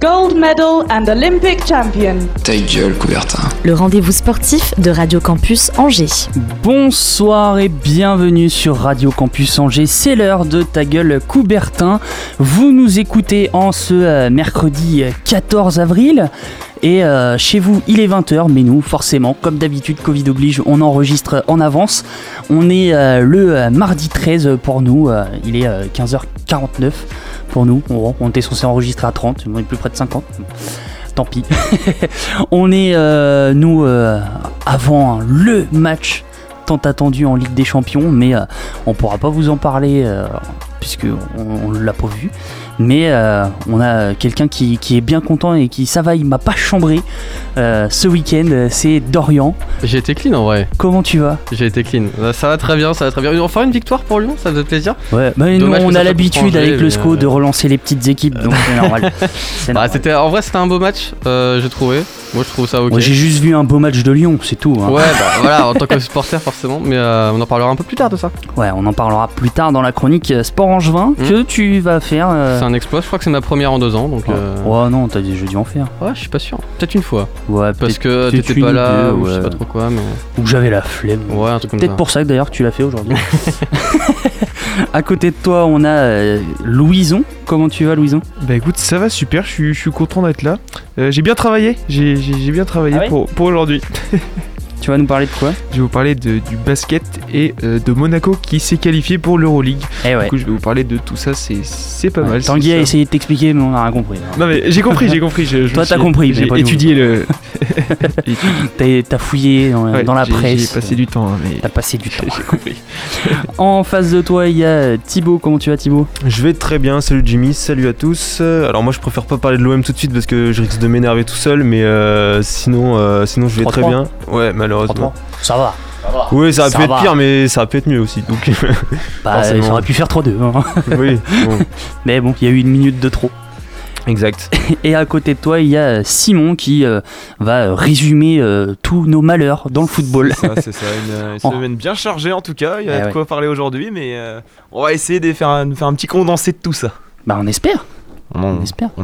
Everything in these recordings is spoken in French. Gold medal and Olympic champion. Ta gueule, Coubertin. Le rendez-vous sportif de Radio Campus Angers. Bonsoir et bienvenue sur Radio Campus Angers. C'est l'heure de Ta gueule, Coubertin. Vous nous écoutez en ce mercredi 14 avril. Et chez vous, il est 20h, mais nous, forcément, comme d'habitude, Covid oblige, on enregistre en avance. On est le mardi 13 pour nous, il est 15h49 pour nous. On était censé enregistrer à 30, on est plus près de 50. Tant pis. On est, nous, avant le match tant attendu en Ligue des Champions, mais on pourra pas vous en parler puisqu'on l'a pas vu. Mais on a quelqu'un qui est bien content et qui, ça va, il m'a pas chambré ce week-end, c'est Dorian. J'ai été clean en vrai. Comment tu vas ? J'ai été clean, ça va très bien, ça va très bien. Enfin une victoire pour Lyon, ça faisait plaisir. Ouais, bah nous on a l'habitude avec le SCO de relancer les petites équipes, donc c'est normal. C'est normal. Bah, en vrai c'était un beau match, j'ai trouvé. Moi je trouve ça ok. Ouais, j'ai juste vu un beau match de Lyon, c'est tout. Hein. Ouais, bah voilà, en tant que supporter forcément, mais on en parlera un peu plus tard de ça. Ouais, on en parlera plus tard dans la chronique Sport Angevin que tu vas faire. Un exploit, je crois que c'est ma première en 2 ans donc. Oh non, t'as déjà dû en faire. Ouais, je suis pas sûr. Peut-être une fois. Ouais, parce que t'étais pas là, ou je sais pas trop quoi, mais. Ou que j'avais la flemme. Ouais, un truc comme ça. Peut-être pour ça que d'ailleurs tu l'as fait aujourd'hui. À côté de toi, on a Louison. Comment tu vas, Louison ? Bah écoute, ça va super, je suis content d'être là. J'ai bien travaillé, j'ai bien travaillé pour aujourd'hui. Tu vas nous parler de quoi ? Je vais vous parler du basket et de Monaco qui s'est qualifié pour l'Euroleague. Et ouais. Du coup, je vais vous parler de tout ça, c'est pas mal. Tanguy a essayé de t'expliquer, mais on n'a rien compris. Non, mais j'ai compris. Toi, t'as compris. J'ai étudié le... T'as fouillé dans la presse. J'ai passé du temps. Mais... T'as passé du temps. J'ai compris. En face de toi, il y a Thibaut. Comment tu vas, Thibaut ? Je vais très bien. Salut Jimmy, salut à tous. Alors moi, je préfère pas parler de l'OM tout de suite parce que je risque de m'énerver tout seul, mais sinon je vais très bien. Ouais, malheureusement. Ça va. Oui, ça aurait pu être pire, mais ça aurait pu être mieux aussi. Donc, bah, ça aurait pu faire 3-2. Hein. Oui. Bon. Mais bon, il y a eu une minute de trop. Exact. Et à côté de toi, il y a Simon qui va résumer tous nos malheurs dans le football. C'est ça. Une semaine bien chargée en tout cas. Il y a de quoi parler aujourd'hui, mais on va essayer de faire un petit condensé de tout ça. Bah, on espère. On espère.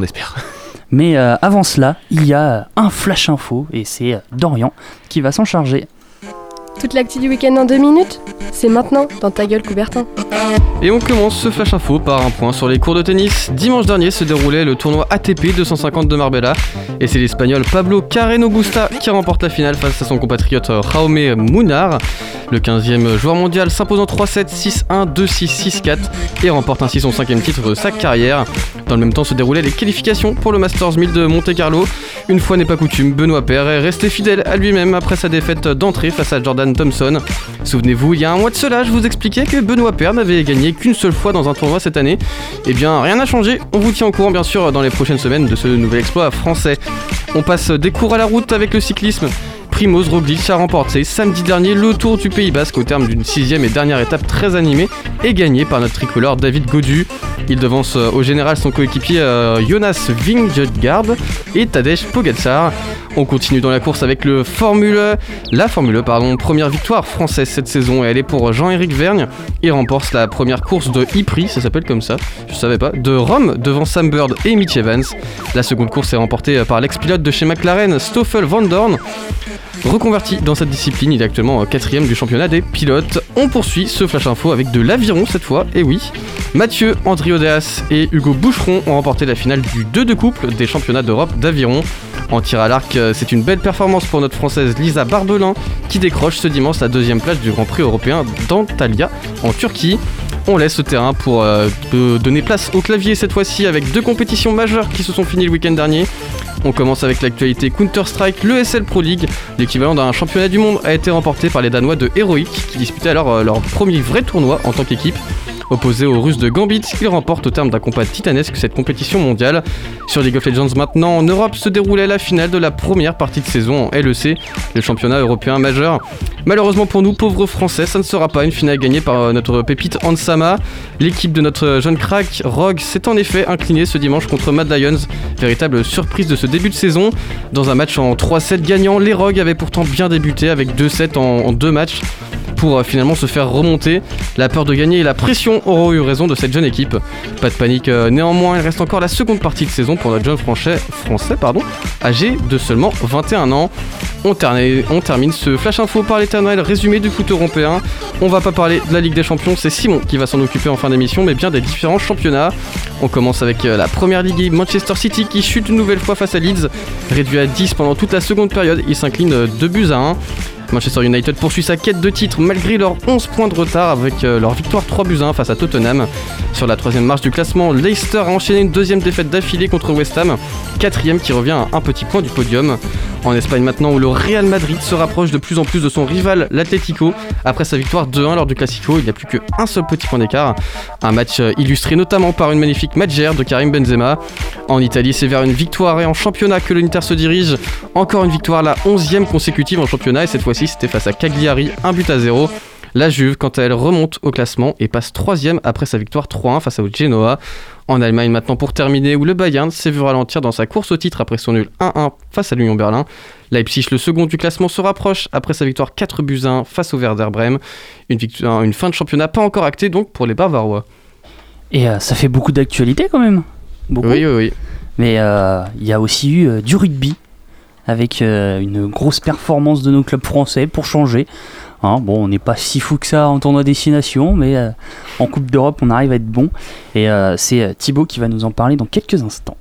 Mais avant cela, il y a un flash info et c'est Dorian qui va s'en charger. Toute l'actu du week-end en 2 minutes, c'est maintenant dans Ta gueule, Coubertin. Et on commence ce flash info par un point sur les cours de tennis. Dimanche dernier se déroulait le tournoi ATP 250 de Marbella et c'est l'Espagnol Pablo Carreno Busta qui remporte la finale face à son compatriote Raome Munar. Le 15e joueur mondial s'imposant 3-7, 6-1, 2-6, 6-4 et remporte ainsi son 5e titre de sa carrière. Dans le même temps se déroulaient les qualifications pour le Masters 1000 de Monte-Carlo. Une fois n'est pas coutume, Benoît Paire est resté fidèle à lui-même après sa défaite d'entrée face à Jordan Thompson. Souvenez-vous, il y a un mois de cela, je vous expliquais que Benoît Paire n'avait gagné qu'une seule fois dans un tournoi cette année. Eh bien, rien n'a changé. On vous tient au courant, bien sûr, dans les prochaines semaines de ce nouvel exploit français. On passe des cours à la route avec le cyclisme. Primoz Roglic a remporté samedi dernier le Tour du Pays Basque au terme d'une 6e et dernière étape très animée et gagnée par notre tricolore David Gaudu. Il devance au général son coéquipier Jonas Vingegaard et Tadej Pogacar. On continue dans la course avec la Formule, première victoire française cette saison et elle est pour Jean-Éric Vergne. Il remporte la première course de E-Prix, ça s'appelle comme ça, je savais pas, de Rome devant Sam Bird et Mitch Evans. La seconde course est remportée par l'ex-pilote de chez McLaren, Stoffel Van Dorn. Reconverti dans cette discipline, il est actuellement 4e du championnat des pilotes. On poursuit ce flash info avec de l'aviron cette fois, et oui. Mathieu Andriodias et Hugo Boucheron ont remporté la finale du 2 de couple des championnats d'Europe d'aviron. En tir à l'arc, c'est une belle performance pour notre française Lisa Barbelin qui décroche ce dimanche la 2e place du Grand Prix européen d'Antalya en Turquie. On laisse ce terrain pour donner place au clavier cette fois-ci avec 2 compétitions majeures qui se sont finies le week-end dernier. On commence avec l'actualité Counter-Strike, l'ESL Pro League. L'équivalent d'un championnat du monde a été remporté par les Danois de Heroic qui disputaient alors leur premier vrai tournoi en tant qu'équipe. Opposé aux Russes de Gambit, il remporte au terme d'un combat titanesque cette compétition mondiale. Sur League of Legends maintenant, en Europe se déroulait la finale de la première partie de saison en LEC, le championnat européen majeur. Malheureusement pour nous, pauvres Français, ça ne sera pas une finale gagnée par notre pépite Ansama. L'équipe de notre jeune crack, Rogue, s'est en effet inclinée ce dimanche contre Mad Lions, véritable surprise de ce début de saison. Dans un match en 3-7 gagnant, les Rogues avaient pourtant bien débuté avec 2-7 en 2 matchs pour finalement se faire remonter. La peur de gagner et la pression auront eu raison de cette jeune équipe. Pas de panique néanmoins, il reste encore la seconde partie de saison pour notre jeune français, âgé de seulement 21 ans. On termine ce Flash Info par l'éternel résumé du foot européen. On va pas parler de la Ligue des Champions, c'est Simon qui va s'en occuper en fin d'émission, mais bien des différents championnats. On commence avec la première ligue, Manchester City qui chute une nouvelle fois face à Leeds. Réduit à 10 pendant toute la seconde période, il s'incline 2-1. Manchester United poursuit sa quête de titre malgré leurs 11 points de retard avec leur victoire 3-1 face à Tottenham. Sur la troisième marche du classement, Leicester a enchaîné une deuxième défaite d'affilée contre West Ham, quatrième qui revient à un petit point du podium. En Espagne maintenant, où le Real Madrid se rapproche de plus en plus de son rival l'Atlético. Après sa victoire 2-1 lors du Classico, il n'y a plus qu'un seul petit point d'écart. Un match illustré notamment par une magnifique matchère de Karim Benzema. En Italie, c'est vers une victoire et en championnat que l'Inter se dirige. Encore une victoire, la 11e consécutive en championnat, et cette fois-ci c'était face à Cagliari, 1-0. La Juve, quant à elle, remonte au classement et passe 3e après sa victoire 3-1 face au Genoa. En Allemagne maintenant pour terminer, où le Bayern s'est vu ralentir dans sa course au titre après son nul 1-1 face à l'Union Berlin. Leipzig, le second du classement, se rapproche après sa victoire 4-1 face au Werder Bremen. Une fin de championnat pas encore actée donc pour les Bavarois. Et ça fait beaucoup d'actualité quand même. Beaucoup. Oui. Mais il y a aussi eu du rugby avec une grosse performance de nos clubs français pour changer. Bon, on n'est pas si fou que ça en tournoi destination, mais en Coupe d'Europe, on arrive à être bon. Et c'est Thibaut qui va nous en parler dans quelques instants.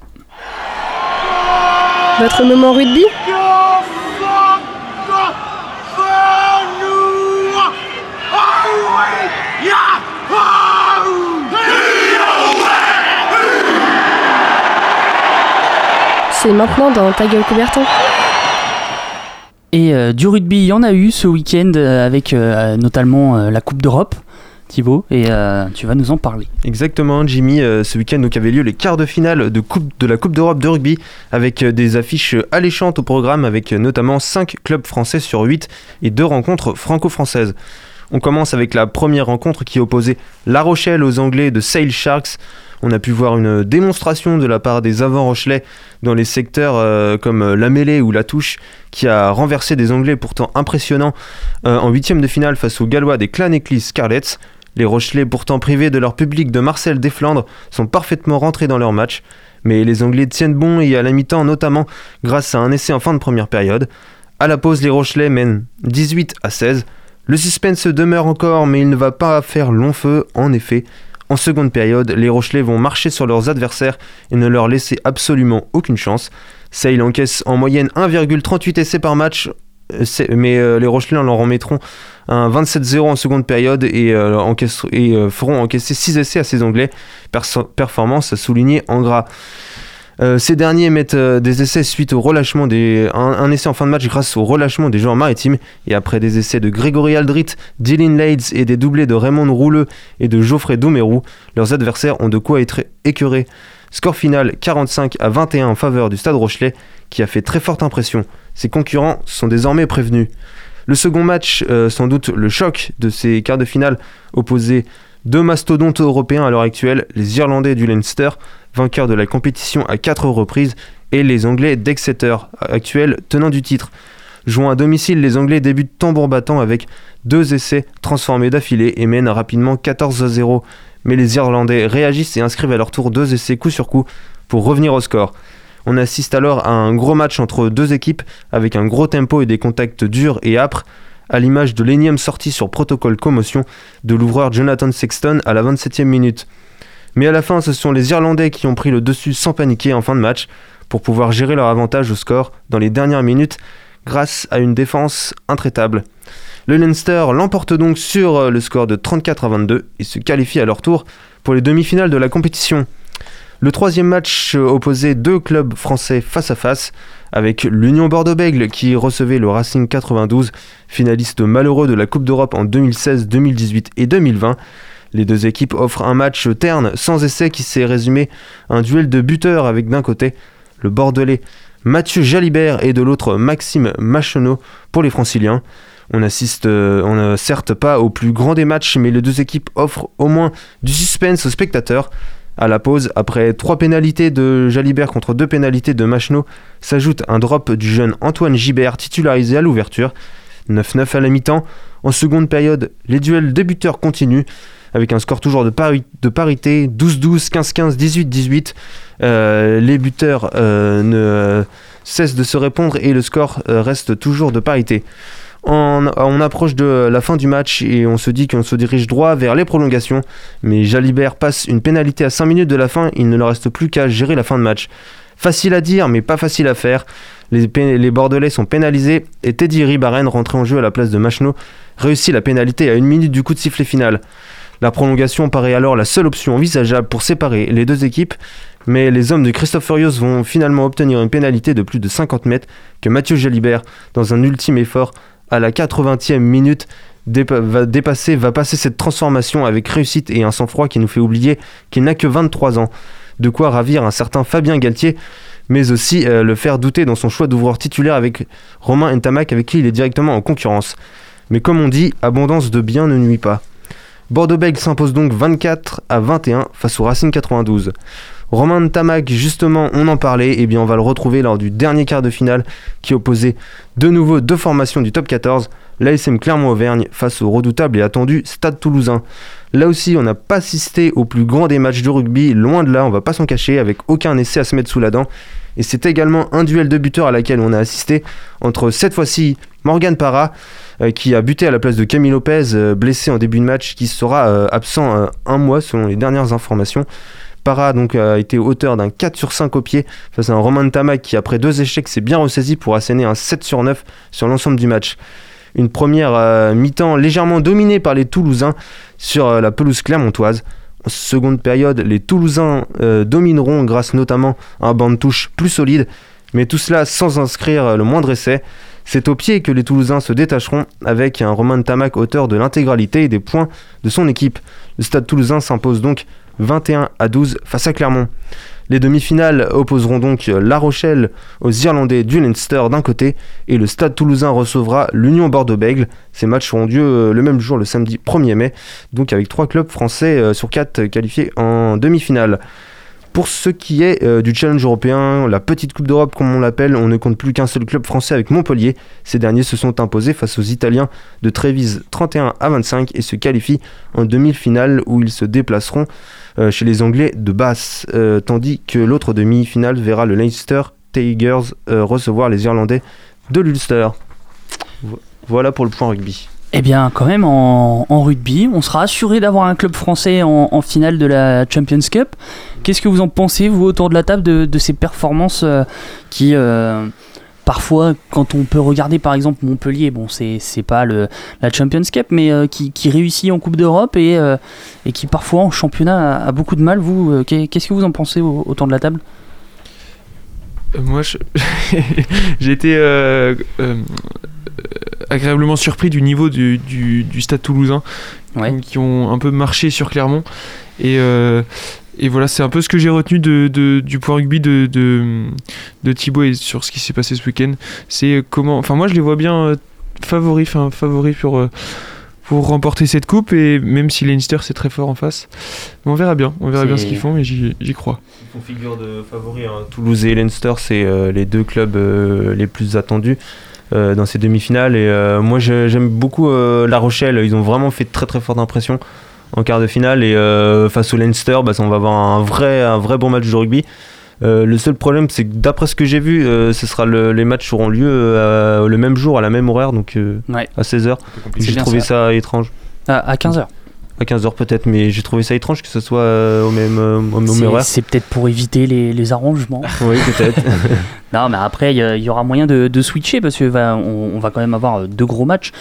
Votre moment rugby ? C'est maintenant dans Ta gueule Coubertin. Et du rugby, il y en a eu ce week-end avec notamment la Coupe d'Europe, Thibaut, et tu vas nous en parler. Exactement, Jimmy. Ce week-end donc, avaient lieu les quarts de finale de la Coupe d'Europe de rugby avec des affiches alléchantes au programme avec notamment 5 clubs français sur 8 et 2 rencontres franco-françaises. On commence avec la première rencontre qui opposait La Rochelle aux Anglais de Sale Sharks. On a pu voir une démonstration de la part des avant-rochelais dans les secteurs comme la mêlée ou la touche, qui a renversé des Anglais pourtant impressionnants en huitième de finale face aux Gallois des Clanneclis Scarlets. Les Rochelais, pourtant privés de leur public de Marcel des Flandres, sont parfaitement rentrés dans leur match. Mais les Anglais tiennent bon et à la mi-temps notamment grâce à un essai en fin de première période. À la pause, les Rochelais mènent 18-16. Le suspense demeure encore, mais il ne va pas faire long feu en effet. En seconde période, les Rochelais vont marcher sur leurs adversaires et ne leur laisser absolument aucune chance. Sale encaisse en moyenne 1,38 essais par match, mais les Rochelais en leur remettront un 27-0 en seconde période et feront encaisser 6 essais à ces Anglais, performance à souligner en gras. Ces derniers mettent des essais suite au relâchement un essai en fin de match grâce au relâchement des joueurs maritimes, et après des essais de Grégory Aldrit, Dylan Lades et des doublés de Raymond Rouleux et de Geoffrey Domérou, leurs adversaires ont de quoi être écœurés. Score final 45-21 en faveur du Stade Rochelais qui a fait très forte impression. Ses concurrents sont désormais prévenus. Le second match, sans doute le choc de ces quarts de finale, opposait deux mastodontes européens à l'heure actuelle, les Irlandais du Leinster, vainqueurs de la compétition à 4 reprises, et les Anglais d'Exeter, actuels tenants du titre. Jouant à domicile, les Anglais débutent tambour battant avec 2 essais transformés d'affilée et mènent rapidement 14-0. Mais les Irlandais réagissent et inscrivent à leur tour 2 essais coup sur coup pour revenir au score. On assiste alors à un gros match entre deux équipes avec un gros tempo et des contacts durs et âpres, à l'image de l'énième sortie sur protocole commotion de l'ouvreur Jonathan Sexton à la 27e minute. Mais à la fin, ce sont les Irlandais qui ont pris le dessus sans paniquer en fin de match pour pouvoir gérer leur avantage au score dans les dernières minutes grâce à une défense intraitable. Le Leinster l'emporte donc sur le score de 34-22 et se qualifie à leur tour pour les demi-finales de la compétition. Le troisième match opposait deux clubs français face à face avec l'Union Bordeaux Bègles qui recevait le Racing 92, finaliste malheureux de la Coupe d'Europe en 2016, 2018 et 2020. Les deux équipes offrent un match terne, sans essai, qui s'est résumé à un duel de buteurs avec d'un côté le Bordelais Mathieu Jalibert et de l'autre Maxime Macheneau pour les Franciliens. On n'assiste certes pas au plus grand des matchs, mais les deux équipes offrent au moins du suspense aux spectateurs. À la pause, après 3 pénalités de Jalibert contre 2 pénalités de Macheneau, s'ajoute un drop du jeune Antoine Gibert titularisé à l'ouverture. 9-9 à la mi-temps. En seconde période, les duels des buteurs continuent avec un score toujours de parité, 12-12, 15-15, 18-18. Les buteurs ne cessent de se répondre et le score reste toujours de parité. On approche de la fin du match et on se dit qu'on se dirige droit vers les prolongations, mais Jalibert passe une pénalité à 5 minutes de la fin. Il ne leur reste plus qu'à gérer la fin de match. Facile à dire mais pas facile à faire. Les Bordelais sont pénalisés et Teddy Ribaren, rentré en jeu à la place de Macheneau, réussit la pénalité à 1 minute du coup de sifflet final. La prolongation paraît alors la seule option envisageable pour séparer les deux équipes, mais les hommes de Christophe Furios vont finalement obtenir une pénalité de plus de 50 mètres que Mathieu Jalibert, dans un ultime effort, à la 80e minute, va passer cette transformation avec réussite et un sang-froid qui nous fait oublier qu'il n'a que 23 ans. De quoi ravir un certain Fabien Galtier, mais aussi le faire douter dans son choix d'ouvreur titulaire avec Romain Ntamak, avec qui il est directement en concurrence. Mais comme on dit, abondance de bien ne nuit pas. Bordeaux Bègles s'impose donc 24-21 face au Racing 92. Romain Ntamak, justement, on en parlait, et bien on va le retrouver lors du dernier quart de finale qui opposait de nouveau deux formations du top 14, l'ASM Clermont-Auvergne face au redoutable et attendu Stade Toulousain. Là aussi, on n'a pas assisté au plus grand des matchs de rugby, loin de là, on va pas s'en cacher, avec aucun essai à se mettre sous la dent. Et c'est également un duel de buteurs à laquelle on a assisté entre cette fois-ci Morgan Parra, qui a buté à la place de Camille Lopez, blessé en début de match, qui sera absent un mois selon les dernières informations. Parra donc a été auteur d'un 4/5 au pied face à un Romain Ntamak qui, après 2 échecs, s'est bien ressaisi pour asséner un 7/9 sur l'ensemble du match. Une première mi-temps légèrement dominée par les Toulousains sur la pelouse clermontoise. En seconde période, les Toulousains domineront grâce notamment à un banc de touche plus solide, mais tout cela sans inscrire le moindre essai. C'est au pied que les Toulousains se détacheront avec un Romain Ntamak auteur de l'intégralité des points de son équipe. Le Stade Toulousain s'impose donc 21-12 face à Clermont. Les demi-finales opposeront donc La Rochelle aux Irlandais du Leinster d'un côté et le Stade Toulousain recevra l'Union Bordeaux Bègles. Ces matchs auront lieu le même jour, le samedi 1er mai, donc avec 3 clubs français sur 4 qualifiés en demi-finale. Pour ce qui est du challenge européen, la petite coupe d'Europe comme on l'appelle, on ne compte plus qu'un seul club français avec Montpellier. Ces derniers se sont imposés face aux Italiens de Trévise 31-25 et se qualifient en demi-finale où ils se déplaceront chez les Anglais de Bath, tandis que l'autre demi-finale verra le Leinster Tigers recevoir les Irlandais de l'Ulster. Voilà pour le point rugby. Eh bien, quand même, en rugby, on sera assuré d'avoir un club français en finale de la Champions Cup. Qu'est-ce que vous en pensez, vous, autour de la table, de ces performances qui, parfois, quand on peut regarder, par exemple, Montpellier, bon, c'est pas la Champions Cup, mais qui réussit en Coupe d'Europe et qui, parfois, en championnat, a beaucoup de mal. Vous, qu'est-ce que vous en pensez autour de la table ? Moi, j'ai été... agréablement surpris du niveau du Stade Toulousain, ouais, qui ont un peu marché sur Clermont et voilà, c'est un peu ce que j'ai retenu du point rugby de Thibaut et sur ce qui s'est passé ce week-end. C'est comment, enfin moi je les vois bien favoris pour remporter cette coupe, et même si Leinster c'est très fort en face, mais on verra bien ce qu'ils font, mais j'y crois. Ils font figure de favoris, hein. Toulouse et Leinster c'est les deux clubs les plus attendus dans ces demi-finales, et moi j'aime beaucoup La Rochelle. Ils ont vraiment fait très très forte impression en quart de finale, et face au Leinster, bah, on va avoir un vrai bon match de rugby. Le seul problème c'est que d'après ce que j'ai vu, ce sera les matchs auront lieu le même jour à la même horaire, donc ouais, à 16h. J'ai trouvé ça étrange. À 15h. À 15h peut-être, mais j'ai trouvé ça étrange que ce soit au même horaire. C'est peut-être pour éviter les arrangements. Oui, peut-être. Non, mais après, il y aura moyen de switcher, parce qu'on va quand même avoir 2 gros matchs.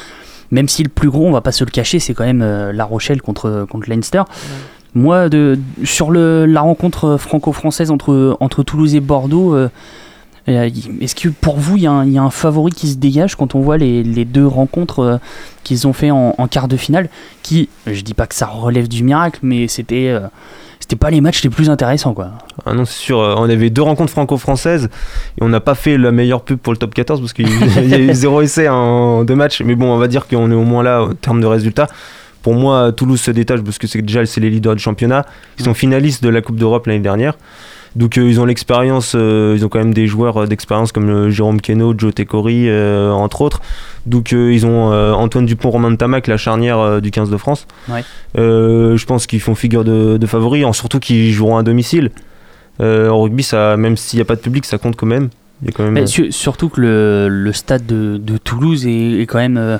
Même si le plus gros, on ne va pas se le cacher, c'est quand même La Rochelle contre Leinster. Ouais. Moi, sur la rencontre franco-française entre Toulouse et Bordeaux, Est-ce que pour vous il y a un favori qui se dégage quand on voit les deux rencontres qu'ils ont fait en quart de finale, qui, je dis pas que ça relève du miracle, mais c'était pas les matchs les plus intéressants quoi. Ah non, c'est sûr, on avait deux rencontres franco-françaises et on n'a pas fait la meilleure pub pour le top 14 parce qu'il y a eu 0 essai en deux matchs, mais bon, on va dire qu'on est au moins là en termes de résultats. Pour moi, Toulouse se détache parce que c'est les leaders du championnat, ils sont finalistes de la Coupe d'Europe l'année dernière. Donc ils ont l'expérience, ils ont quand même des joueurs d'expérience comme Jérôme Queneau, Joe Técori, entre autres. Donc ils ont Antoine Dupont-Romain de Tamac, la charnière du 15 de France. Ouais. Je pense qu'ils font figure de favoris, surtout qu'ils joueront à domicile. En rugby, ça, même s'il n'y a pas de public, ça compte quand même. Il y a quand même surtout que le stade de Toulouse est quand même...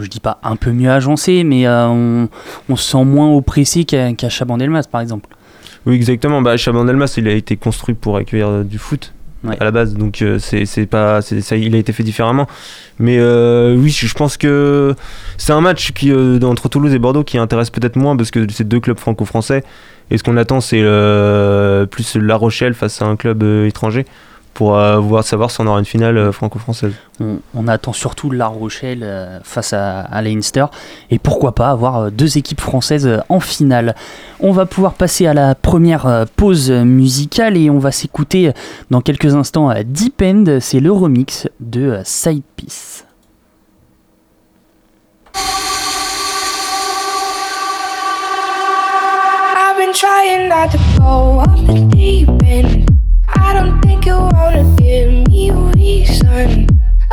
je dis pas un peu mieux agencé, mais on se sent moins oppressé qu'à Chabandelmas par exemple. Oui, exactement. Chabandelmas, il a été construit pour accueillir du foot à la base, donc c'est pas ça, il a été fait différemment. Mais oui, je pense que c'est un match qui entre Toulouse et Bordeaux qui intéresse peut-être moins parce que c'est deux clubs franco-français. Et ce qu'on attend, c'est plus La Rochelle face à un club étranger, pour vouloir savoir si on aura une finale franco-française. On attend surtout La Rochelle face à Leinster, et pourquoi pas avoir deux équipes françaises en finale. On va pouvoir passer à la première pause musicale et on va s'écouter dans quelques instants Deep End, c'est le remix de Side Piece. I've been trying not to go off the deep end. I don't think you wanna give me a reason.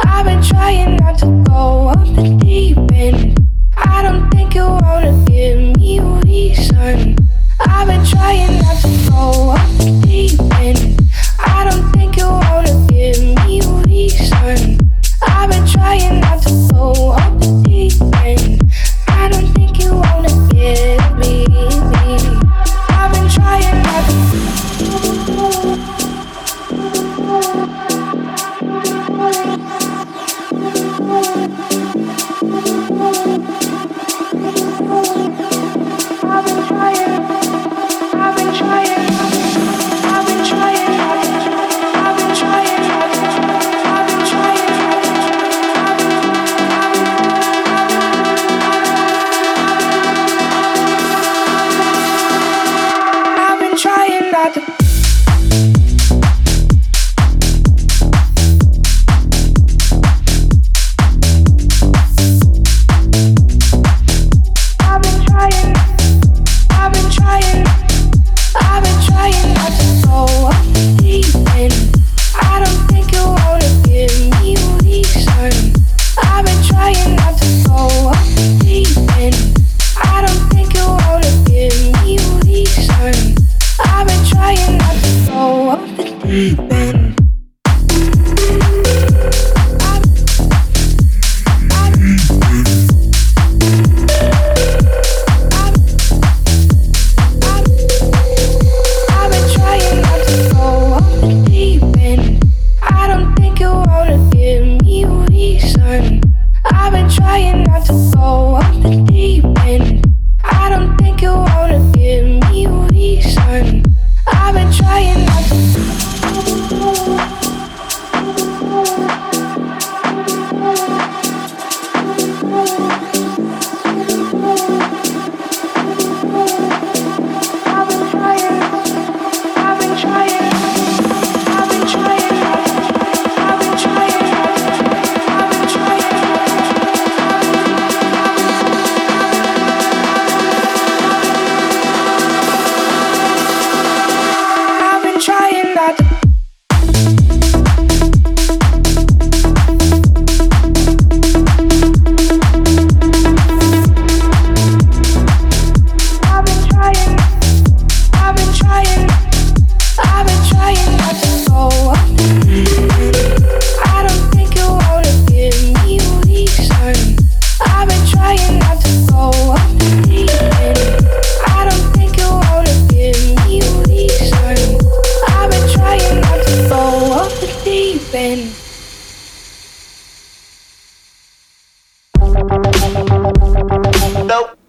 I've been trying not to go off the deep end. I don't think you wanna give me a reason. I've been trying not to go off the deep end. I don't think you wanna give me a reason. I've been trying not to go off the deep end. I don't think you wanna give me. I've been trying not to go.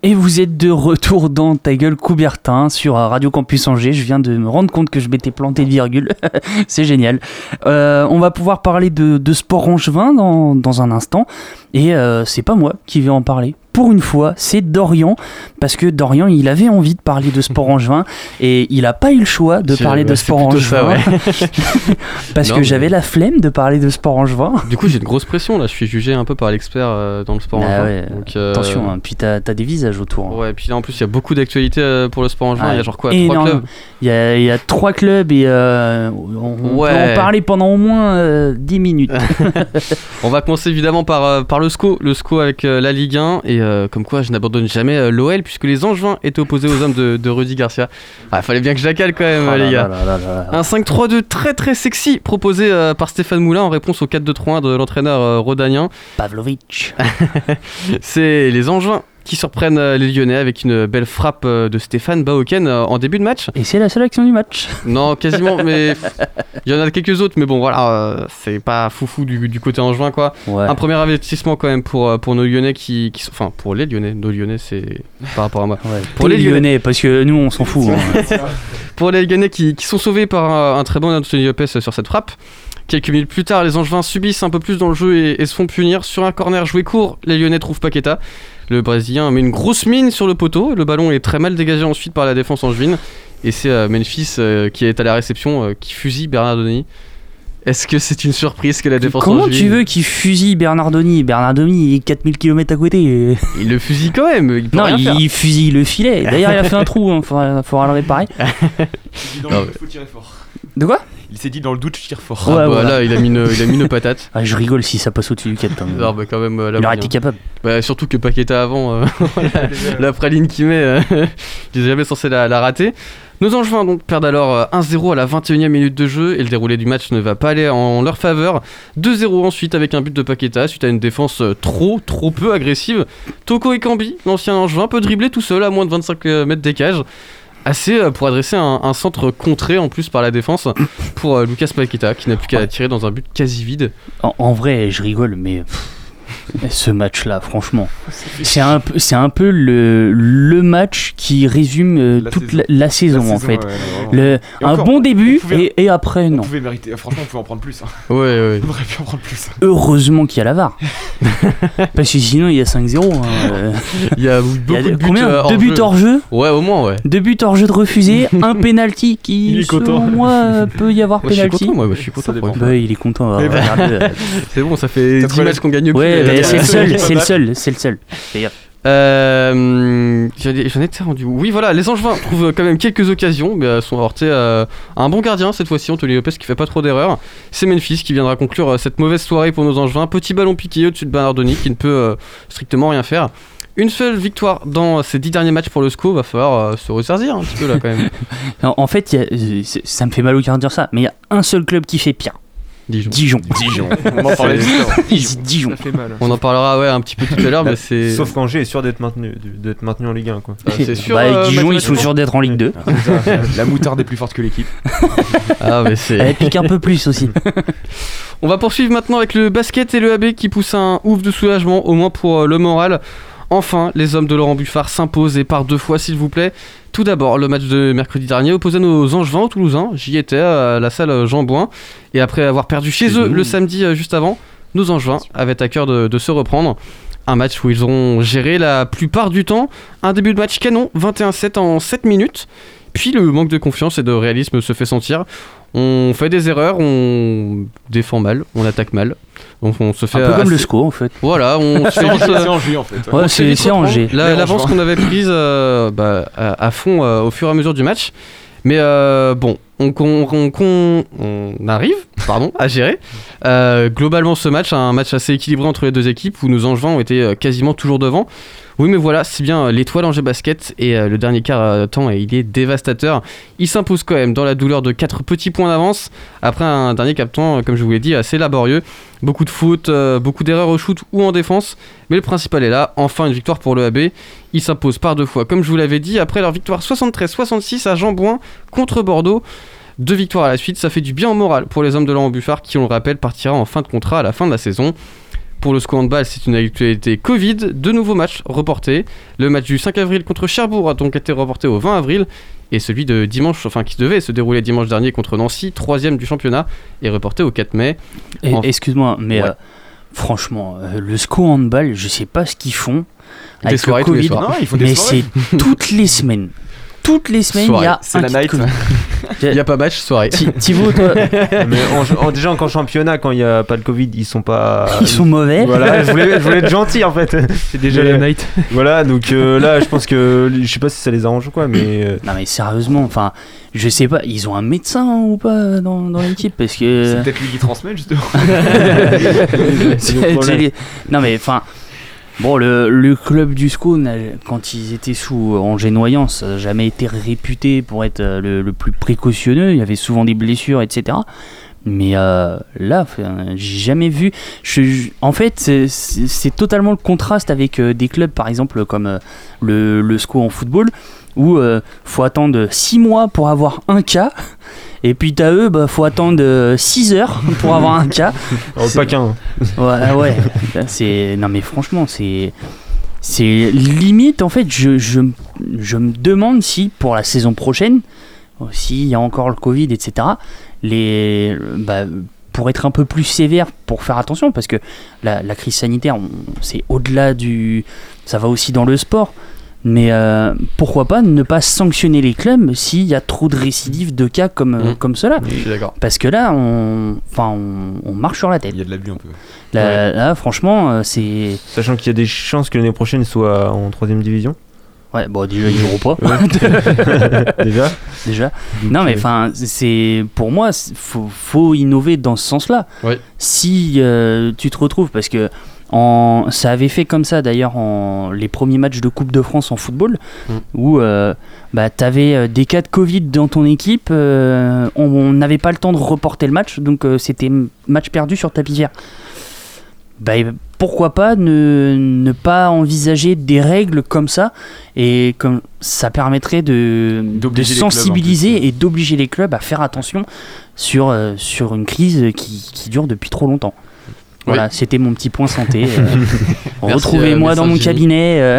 Et vous êtes de retour dans Ta Gueule Coubertin sur Radio Campus Angers. Je viens de me rendre compte que je m'étais planté de virgule. C'est génial. On va pouvoir parler de sport angevin dans un instant. Et c'est pas moi qui vais en parler. Pour une fois, c'est Dorian. Parce que Dorian, il avait envie de parler de sport angevin. Et il n'a pas eu le choix de parler de sport angevin. Ça, ouais. parce que j'avais la flemme de parler de sport angevin. Du coup, j'ai une grosse pression là. Je suis jugé un peu par l'expert dans le sport angevin. Ouais. Donc, attention, hein. Puis t'as des visages autour. Hein. Ouais, puis là en plus il y a beaucoup d'actualités pour le sport angevin. Il y a genre quoi, 3 clubs? Il y a 3 clubs et on peut en parler pendant au moins 10 minutes. On va commencer évidemment par le SCO. Le SCO avec la Ligue 1 et comme quoi je n'abandonne jamais l'OL puisque les Angevins étaient opposés aux hommes de Rudy Garcia. Ah, fallait bien que je la cale quand même, les gars. Là. Un 5-3-2 très très sexy proposé par Stéphane Moulin en réponse au 4-2-3-1 de l'entraîneur rodanien Pavlovic. C'est les Angevins qui surprennent les Lyonnais avec une belle frappe de Stéphane Bahoken en début de match. Et c'est la seule action du match. Non, quasiment, mais il y en a quelques autres, mais bon, voilà, c'est pas foufou du côté angevin, quoi. Ouais. Un premier investissement quand même pour nos Lyonnais qui sont... Enfin, pour les Lyonnais, nos Lyonnais, c'est par rapport à moi. Ouais, pour les Lyonnais, parce que nous, on s'en fout. Hein. Pour les Lyonnais qui sont sauvés par un très bon Anthony Lopez sur cette frappe. Quelques minutes plus tard, les Angevins subissent un peu plus dans le jeu et se font punir. Sur un corner joué court, les Lyonnais trouvent Paqueta. Le Brésilien met une grosse mine sur le poteau. Le ballon est très mal dégagé ensuite par la défense angevine. Et c'est Memphis qui est à la réception, qui fusille Bernardoni. Est-ce que c'est une surprise que la défense angevine... Comment tu veux qu'il fusille Bernardoni ? Bernardoni est 4000 km à côté. Il le fusille quand même. Il fusille le filet. D'ailleurs, il a fait un trou, il faudra le réparer. Donc, il faut tirer fort. De quoi ? Il s'est dit dans le doute, je tire fort. Ouais, voilà. Là, il a mis une patate. Ah, je rigole si ça passe au-dessus du 4. Non, bah, quand même, il aurait été capable. Bah, surtout que Paqueta avant, la praline qu'il met, il n'est jamais censé la rater. Nos Angevins donc perdent alors 1-0 à la 21e minute de jeu et le déroulé du match ne va pas aller en leur faveur. 2-0 ensuite avec un but de Paqueta suite à une défense trop peu agressive. Toko Ekambi, l'ancien Angevin, peut dribbler tout seul à moins de 25 mètres des cages. Assez pour adresser un centre contré en plus par la défense pour Lucas Paqueta qui n'a plus qu'à tirer dans un but quasi vide. En vrai, je rigole, mais ce match-là, franchement, c'est un peu le match qui résume toute la saison en fait. Bon début et après, non. Franchement, on pouvait en prendre plus. Hein. Ouais. On aurait pu en prendre plus. Heureusement qu'il y a la VAR. Parce que sinon, il y a 5-0. Hein. Il y a beaucoup de buts. Combien de buts hors jeu ? Ouais, au moins, ouais. 2 buts hors jeu de refusés, un penalty qui, selon moi, peut y avoir penalty. Je suis content. Il est content. C'est bon, ça fait 10 matchs qu'on gagne plus. C'est le seul. D'ailleurs. J'en étais rendu. Oui, voilà, les Angevins trouvent quand même quelques occasions, mais sont heurtés à un bon gardien cette fois-ci, Anthony Lopez qui fait pas trop d'erreurs. C'est Memphis qui viendra conclure cette mauvaise soirée pour nos Angevins. Petit ballon piqué au-dessus de Bernardoni qui ne peut strictement rien faire. Une seule victoire dans ces 10 derniers matchs pour le SCO, va falloir se ressaisir un petit peu là quand même. En fait, ça me fait mal au cœur de dire ça, mais il y a un seul club qui fait pire. Dijon. On en parlait. Dijon. Ça fait mal. On en parlera un petit peu tout à l'heure, mais c'est. Sauf qu'Angers est sûr d'être maintenu en Ligue 1, quoi. C'est sûr. Dijon, ils sont sûrs d'être en Ligue 2. La moutarde est plus forte que l'équipe. Mais c'est. Elle pique un peu plus aussi. On va poursuivre maintenant avec le basket et le AB qui pousse un ouf de soulagement, au moins pour le moral. Enfin, les hommes de Laurent Buffard s'imposent et par 2 fois, s'il vous plaît. Tout d'abord, le match de mercredi dernier opposait nos Angevins aux Toulousains. J'y étais à la salle Jean-Bouin. Et après avoir perdu chez eux le samedi juste avant, nos Angevins avaient à cœur de se reprendre. Un match où ils ont géré la plupart du temps. Un début de match canon, 21-7 en 7 minutes. Puis le manque de confiance et de réalisme se fait sentir. On fait des erreurs, on défend mal, on attaque mal. Donc on se fait un peu comme le SCO en fait. Voilà, on se fait c'est Angers en fait. Ouais, c'est Angers. L'avance qu'on avait prise à fond au fur et à mesure du match. Mais bon, on arrive à gérer globalement ce match, un match assez équilibré entre les deux équipes où nos Angevins ont été quasiment toujours devant. Oui, mais voilà, c'est bien l'étoile Angers Basket et le dernier quart temps, il est dévastateur. Il s'impose quand même dans la douleur de 4 petits points d'avance après un dernier quart temps, comme je vous l'ai dit, assez laborieux. Beaucoup de fautes, beaucoup d'erreurs au shoot ou en défense, mais le principal est là. Enfin, une victoire pour le AB. Ils s'imposent par 2 fois, comme je vous l'avais dit, après leur victoire 73-66 à Jean-Bouin contre Bordeaux. 2 victoires à la suite, ça fait du bien au moral pour les hommes de Laurent Buffard qui, on le rappelle, partira en fin de contrat à la fin de la saison. Pour le score handball, c'est une actualité Covid. De nouveaux matchs reportés. Le match du 5 avril contre Cherbourg a donc été reporté au 20 avril. Et celui de dimanche, enfin qui devait se dérouler dimanche dernier contre Nancy, 3e du championnat, est reporté au 4 mai. Excuse-moi, mais franchement, le SCO handball, je sais pas ce qu'ils font avec des soirées, le Covid. Non, ils font des soirées. C'est toutes les semaines. Toutes les semaines, il y a c'est un la night. Il n'y a pas match, soirée. Thibaut, toi. Mais déjà, en championnat, quand il n'y a pas le Covid, ils sont pas. Ils sont mauvais. Voilà, je voulais être gentil en fait. C'est déjà la night. Voilà, donc là, je pense que. Je sais pas si ça les arrange ou quoi, mais. Non, mais sérieusement, enfin, je sais pas, ils ont un médecin ou pas dans l'équipe parce que. C'est peut-être lui qui transmet, justement. Non, mais enfin. Bon, le club du SCO, quand ils étaient sous Angers-Noyance, n'a jamais été réputé pour être le plus précautionneux. Il y avait souvent des blessures, etc. Mais là, j'ai jamais vu. En fait, c'est totalement le contraste avec des clubs, par exemple, comme le SCO en football, où faut attendre 6 mois pour avoir un cas. Et puis t'as eux, bah faut attendre 6 heures pour avoir un cas. Pas qu'un. Ouais. Non mais franchement, c'est limite en fait. Je me demande si pour la saison prochaine, s'il y a encore le Covid, etc. Pour être un peu plus sévère, pour faire attention, parce que la crise sanitaire, c'est au-delà du, ça va aussi dans le sport. Mais pourquoi pas ne pas sanctionner les clubs s'il y a trop de récidives de cas comme cela. Oui, je suis d'accord. Parce que là, on marche sur la tête. Il y a de l'abus un peu. Là, franchement, c'est. Sachant qu'il y a des chances que l'année prochaine soit en 3ème division. Ouais, bon, déjà, ils joueront pas. Déjà. Non, mais enfin, c'est pour moi, faut innover dans ce sens-là. Ouais. Si tu te retrouves, parce que. Ça avait fait comme ça d'ailleurs les premiers matchs de Coupe de France en football où t'avais des cas de Covid dans ton équipe, on n'avait pas le temps de reporter le match, donc c'était match perdu sur tapis vert. Pourquoi pas ne pas envisager des règles comme ça, et comme ça permettrait de sensibiliser et d'obliger les clubs à faire attention sur une crise qui dure depuis trop longtemps. Voilà, c'était mon petit point santé. Retrouvez-moi dans mon cabinet.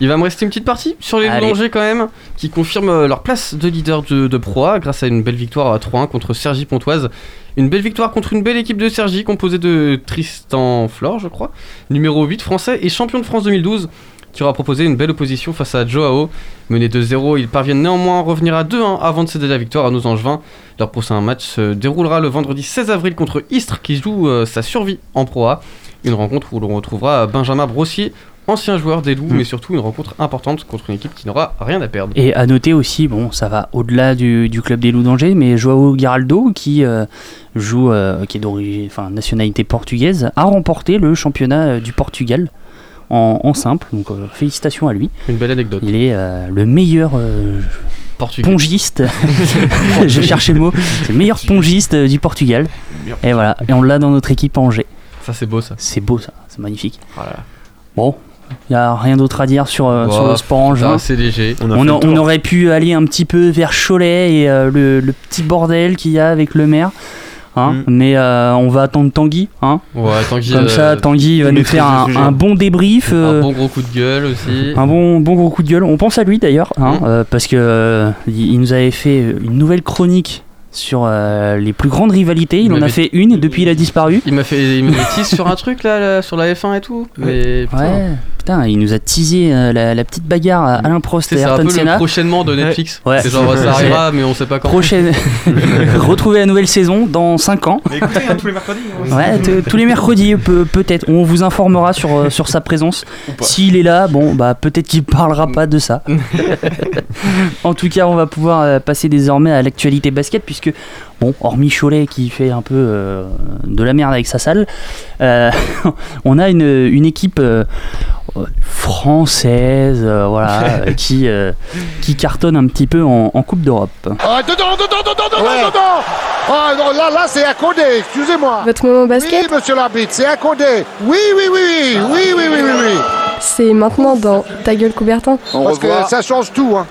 Il va me rester une petite partie sur les boulangers quand même, qui confirment leur place de leader de Pro A grâce à une belle victoire à 3-1 contre Cergy Pontoise. Une belle victoire contre une belle équipe de Cergy composée de Tristan Flore, je crois, numéro 8 français et champion de France 2012, qui aura proposé une belle opposition face à Joao. Menés de 0, ils parviennent néanmoins à revenir à 2-1 avant de céder la victoire à nos Angevins. Leur prochain match se déroulera le vendredi 16 avril contre Istres, qui joue sa survie en Pro A. Une rencontre où l'on retrouvera Benjamin Brossier, ancien joueur des Loups, mais surtout une rencontre importante contre une équipe qui n'aura rien à perdre. Et à noter aussi, bon, ça va au-delà du club des Loups d'Angers, mais João Giraldo, qui est d'origine, enfin nationalité portugaise, a remporté le championnat du Portugal. En simple, donc félicitations à lui. Une belle anecdote. Il est le meilleur pongiste. J'ai cherché le mot. C'est le meilleur pongiste du Portugal. Et voilà. Et on l'a dans notre équipe à Angers. Ça c'est beau ça. C'est beau ça. C'est magnifique. Voilà. Bon. Il n'y a rien d'autre à dire sur le sport angevin. C'est léger. On aurait pu aller un petit peu vers Cholet et le petit bordel qu'il y a avec le maire. Hein, mais on va attendre Tanguy, hein. Ouais, Tanguy. Comme ça, Tanguy va nous faire un bon débrief, un bon gros coup de gueule aussi. Un bon gros coup de gueule. On pense à lui d'ailleurs, hein, parce que il nous avait fait une nouvelle chronique sur les plus grandes rivalités. Il en a fait une, depuis il a disparu. Il m'a teasé sur un truc là, sur la F1 et tout. Mais, putain. Ouais. Putain, il nous a teasé la petite bagarre à Alain Prost et Ayrton Senna. C'est un peu le prochainement de Netflix. Ouais. C'est genre ça arrivera, mais on sait pas quand. Retrouvez la nouvelle saison dans 5 ans. Mais écoutez, tous les mercredis. Ouais, tous les mercredis peut-être. On vous informera sur sa présence. S'il est là, bon, bah peut-être qu'il parlera pas de ça. En tout cas, on va pouvoir passer désormais à l'actualité basket, puisque bon, hormis Cholet qui fait un peu de la merde avec sa salle, on a une équipe française, voilà, qui cartonne un petit peu en Coupe d'Europe. Ah, dedans. Ah non, là c'est accordé, excusez-moi. Votre moment basket ? Oui, monsieur l'arbitre, c'est accordé. Oui. C'est maintenant dans Ta gueule Coubertin. Parce que ça change tout, hein.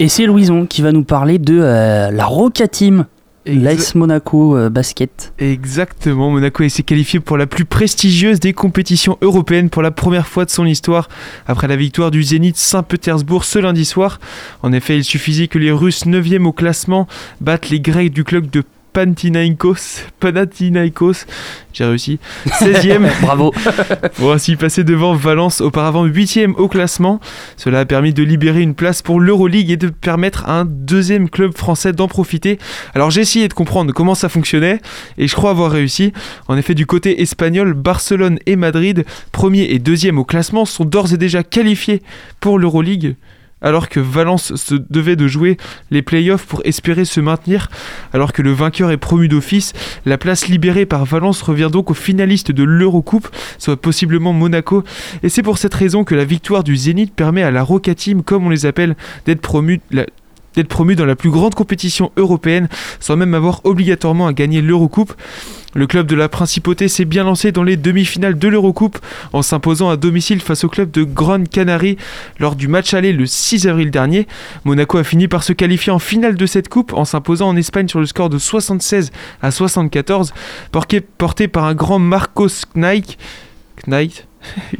Et c'est Louison qui va nous parler de la Roca Team. l'AS Monaco basket. Exactement, Monaco s'est qualifié pour la plus prestigieuse des compétitions européennes pour la première fois de son histoire après la victoire du Zénith Saint-Pétersbourg ce lundi soir. En effet, il suffisait que les Russes 9e au classement battent les Grecs du club de Panathinaikos, j'ai réussi, 16e, bravo, pour ainsi passer devant Valence, auparavant 8e au classement. Cela a permis de libérer une place pour l'Euroleague et de permettre à un deuxième club français d'en profiter. Alors j'ai essayé de comprendre comment ça fonctionnait et je crois avoir réussi. En effet, du côté espagnol, Barcelone et Madrid, 1er et 2e au classement, sont d'ores et déjà qualifiés pour l'Euroleague, alors que Valence se devait de jouer les play-offs pour espérer se maintenir. Alors que le vainqueur est promu d'office, la place libérée par Valence revient donc aux finalistes de l'Eurocoupe, soit possiblement Monaco, et c'est pour cette raison que la victoire du Zénith permet à la Roca Team, comme on les appelle, d'être promu dans la plus grande compétition européenne, sans même avoir obligatoirement à gagner l'Eurocoupe. Le club de la Principauté s'est bien lancé dans les demi-finales de l'Eurocoupe en s'imposant à domicile face au club de Grande Canarie lors du match aller le 6 avril dernier. Monaco a fini par se qualifier en finale de cette coupe en s'imposant en Espagne sur le score de 76-74, porté par un grand Marcos Knight.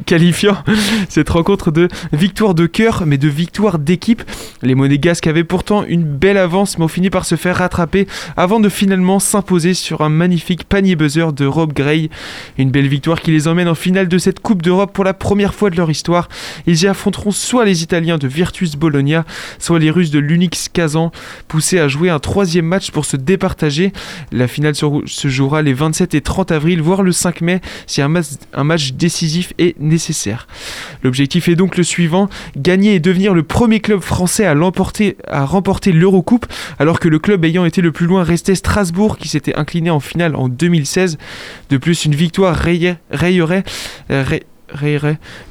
Qualifiant cette rencontre de victoire de cœur mais de victoire d'équipe. Les Monégasques avaient pourtant une belle avance mais ont fini par se faire rattraper avant de finalement s'imposer sur un magnifique panier buzzer de Rob Gray. Une belle victoire qui les emmène en finale de cette Coupe d'Europe pour la première fois de leur histoire. Ils y affronteront soit les Italiens de Virtus Bologna, soit les Russes de l'Unics Kazan, poussés à jouer un troisième match pour se départager. La finale se jouera les 27 et 30 avril, voire le 5 mai si un match décisif est nécessaire. L'objectif est donc le suivant: gagner et devenir le premier club français à remporter l'Eurocoupe, alors que le club ayant été le plus loin restait Strasbourg, qui s'était incliné en finale en 2016. De plus, une victoire rayerait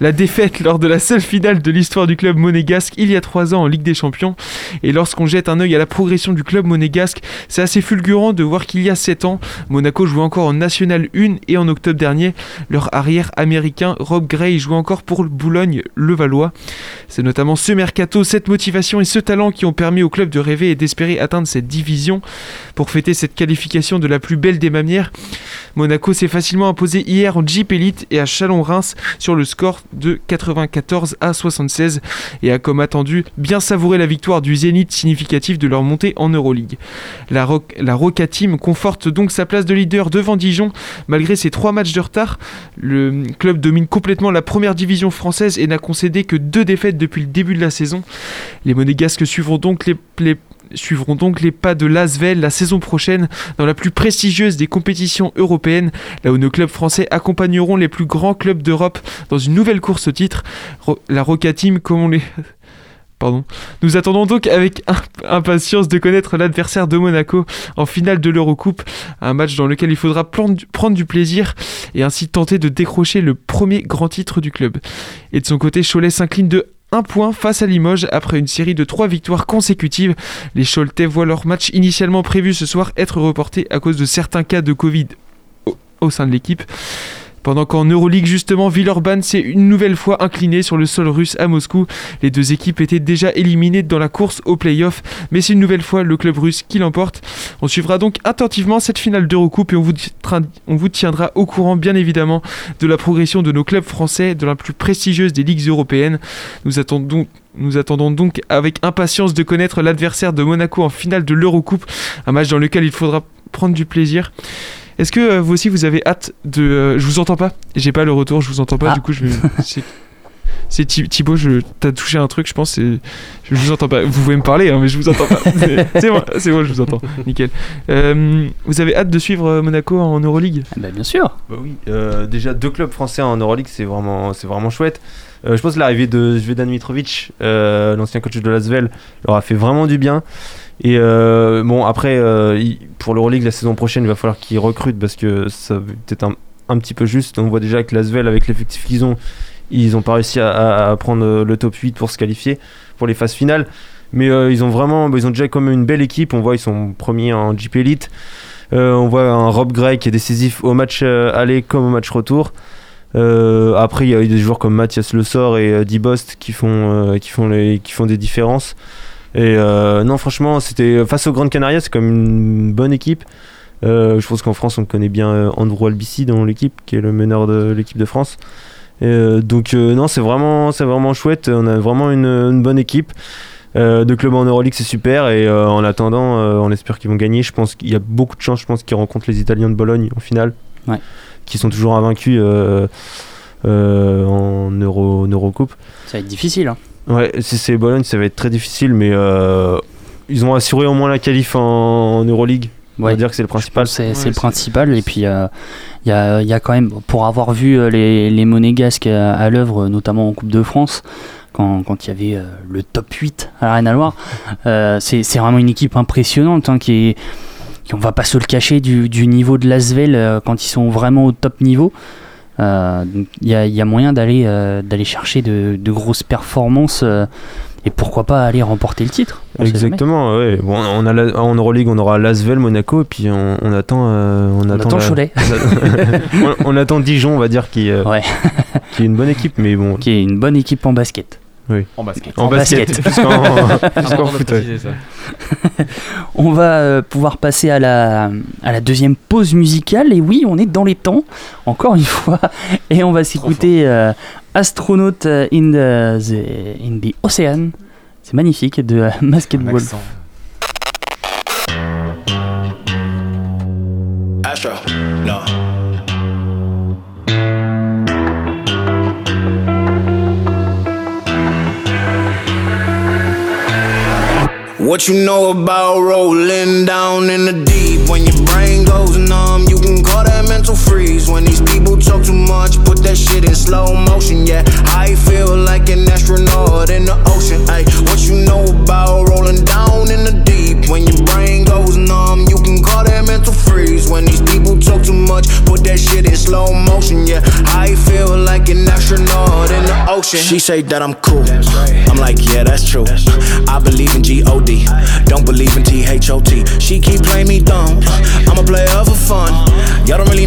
la défaite lors de la seule finale de l'histoire du club monégasque il y a 3 ans en Ligue des Champions. Et lorsqu'on jette un œil à la progression du club monégasque, c'est assez fulgurant de voir qu'il y a 7 ans, Monaco jouait encore en National 1 et en octobre dernier, leur arrière américain Rob Gray jouait encore pour Boulogne-Levallois. C'est notamment ce mercato, cette motivation et ce talent qui ont permis au club de rêver et d'espérer atteindre cette division. Pour fêter cette qualification de la plus belle des manières, Monaco s'est facilement imposé hier en Jeep Elite et à Chalon-Reims sur le score de 94-76 et a, comme attendu, bien savouré la victoire du Zénith, significative de leur montée en Euroleague. La Roca Team conforte donc sa place de leader devant Dijon. Malgré ses 3 matchs de retard, le club domine complètement la première division française et n'a concédé que 2 défaites depuis le début de la saison. Les Monégasques suivront donc les pas de l'ASVEL la saison prochaine dans la plus prestigieuse des compétitions européennes, là où nos clubs français accompagneront les plus grands clubs d'Europe dans une nouvelle course au titre. La Roca Team, comme on les... Pardon. Nous attendons donc avec impatience de connaître l'adversaire de Monaco en finale de l'Eurocoupe, un match dans lequel il faudra prendre du plaisir et ainsi tenter de décrocher le premier grand titre du club. Et de son côté, Cholet s'incline de 1 point face à Limoges après une série de 3 victoires consécutives. Les Choletais voient leur match initialement prévu ce soir être reporté à cause de certains cas de Covid au sein de l'équipe. Pendant qu'en Euroleague, justement, Villeurbanne s'est une nouvelle fois incliné sur le sol russe à Moscou. Les 2 équipes étaient déjà éliminées dans la course aux play-offs, mais c'est une nouvelle fois le club russe qui l'emporte. On suivra donc attentivement cette finale d'Eurocoupe et on vous tiendra au courant, bien évidemment, de la progression de nos clubs français dans la plus prestigieuse des ligues européennes. Nous attendons donc avec impatience de connaître l'adversaire de Monaco en finale de l'Eurocoupe, un match dans lequel il faudra prendre du plaisir. Est-ce que vous aussi vous avez hâte de... je vous entends pas, j'ai pas le retour, je vous entends pas, du coup je vais... C'est Thibaut, t'as touché un truc je pense, je vous entends pas, vous pouvez me parler hein, mais je vous entends pas, c'est moi je vous entends, nickel. Vous avez hâte de suivre Monaco en Euroleague ? Bah bien sûr. Bah oui, déjà 2 clubs français en Euroleague c'est vraiment chouette. Je pense que l'arrivée de Zvezdan Mitrovic, l'ancien coach de l'ASVEL, leur a fait vraiment du bien. Et bon, après, pour l'Euroleague la saison prochaine, il va falloir qu'ils recrutent parce que ça va peut-être un petit peu juste. On voit déjà que l'ASVEL, avec l'effectif qu'ils ont, ils n'ont pas réussi à prendre le top 8 pour se qualifier pour les phases finales. Mais ils ont déjà quand même une belle équipe. On voit, ils sont premiers en JP Elite. On voit un Rob Gray qui est décisif au match aller comme au match retour. Après, il y a eu des joueurs comme Mathias Le Sort et Dibost qui font des différences. Et non, franchement, c'était face aux Grandes Canarias, c'est quand même une bonne équipe. Je pense qu'en France, on connaît bien Andrew Albici dans l'équipe, qui est le meneur de l'équipe de France. Donc non, c'est vraiment chouette. On a vraiment une bonne équipe. De club en Euroleague, c'est super. Et en attendant, on espère qu'ils vont gagner. Je pense qu'il y a beaucoup de chances. Je pense qu'ils rencontrent les Italiens de Bologne en finale, ouais, qui sont toujours invaincus en Eurocoupe. Ça va être difficile. Hein. Ouais, c'est Bologne, ça va être très difficile, mais ils ont assuré au moins la qualif en Euroleague. Ouais, on va dire que c'est le principal. C'est le principal. Et puis, il y a quand même, pour avoir vu les monégasques à l'œuvre, notamment en Coupe de France, quand il y avait le top 8 à l'Arena Loire, c'est vraiment une équipe impressionnante, hein, qui on va pas se le cacher, du niveau de l'Asvel quand ils sont vraiment au top niveau. Il y a moyen d'aller chercher de grosses performances. Et pourquoi pas aller remporter le titre? Exactement, ouais. Bon, en Euroleague, on aura l'Asvel, Monaco, et puis on attend. On attend Cholet. on attend Dijon, on va dire, qui est une bonne équipe, mais bon. Qui est une bonne équipe en basket. Oui. En basket. Puisqu'en foot. On va pouvoir passer à la deuxième pause musicale. Et oui, on est dans les temps, encore une fois. Et on va s'écouter Astronaut in the Ocean. C'est magnifique, de Basketball. Astro, non. What you know about rolling down in the deep? When your brain goes numb, you can call that mental freeze. When these people talk too much, put that shit in slow motion, yeah. I feel like an astronaut in the ocean, ayy. What you know about rolling down in the deep? When your brain goes numb, you can call that mental freeze. When these people talk too much, put that shit in slow motion, yeah. I feel like an astronaut in the ocean. She say that I'm cool, right. I'm like, yeah, that's true, that's true. I believe in God. Don't believe in THOT. She keep playing me dumb. I'm a player for fun. Y'all don't really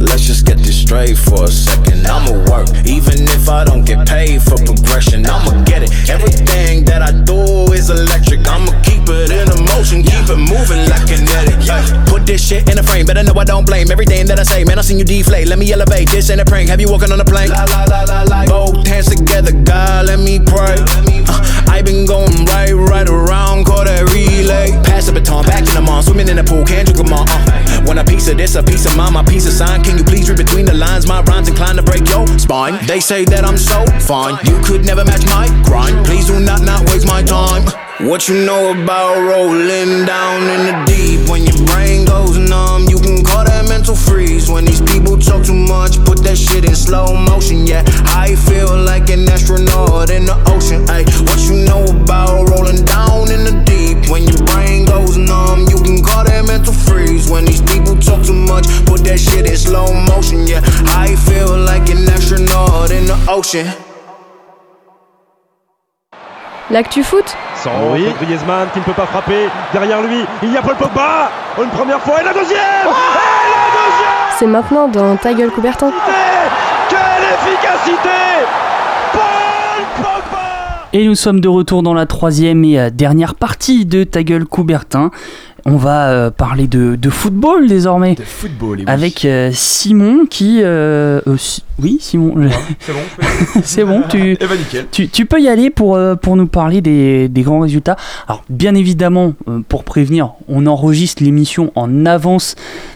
Let's just get this straight for a second. I'ma work, even if I don't get paid for progression. I'ma get it. Everything that I do is electric. I'ma keep it in a motion, keep it moving like kinetic. Put this shit in a frame, better know I don't blame everything that I say. Man, I seen you deflate. Let me elevate. This ain't a prank. Have you walking on a plane? Both hands together, God, let me pray. I been going right around, call that relay. Pass the baton, back in the mall, swimming in the pool, can't drink them all. Want a piece of this, a piece of mine, my piece of sign. Can you please read between the lines? My rhymes inclined to break your spine. They say that I'm so fine, you could never match my grind. Please do not waste my time. What you know about rolling down in the deep? When your brain goes numb, you can call that mental freeze. When these people talk too much, put that shit in slow motion, yeah. I feel like an astronaut in the ocean, ayy. What you know about rolling down in the deep? When your brain goes numb, you can call that mental freeze. When these people talk too much, put that shit in slow motion, yeah. I feel like an astronaut in the ocean. L'actu foot. Sans Griezmann qui ne peut pas frapper. Derrière lui, il y a Paul Pogba. Une première fois et la deuxième. C'est maintenant dans Ta gueule Coubertin. Quelle efficacité, Paul Pogba. Et nous sommes de retour dans la troisième et dernière partie de Ta gueule Coubertin. On va parler de football désormais. De football, oui. Avec Simon qui... oui, Simon. Ouais, c'est bon. C'est bon, eh ben nickel. Tu peux y aller pour nous parler des grands résultats. Alors, bien évidemment, pour prévenir, on enregistre l'émission en avance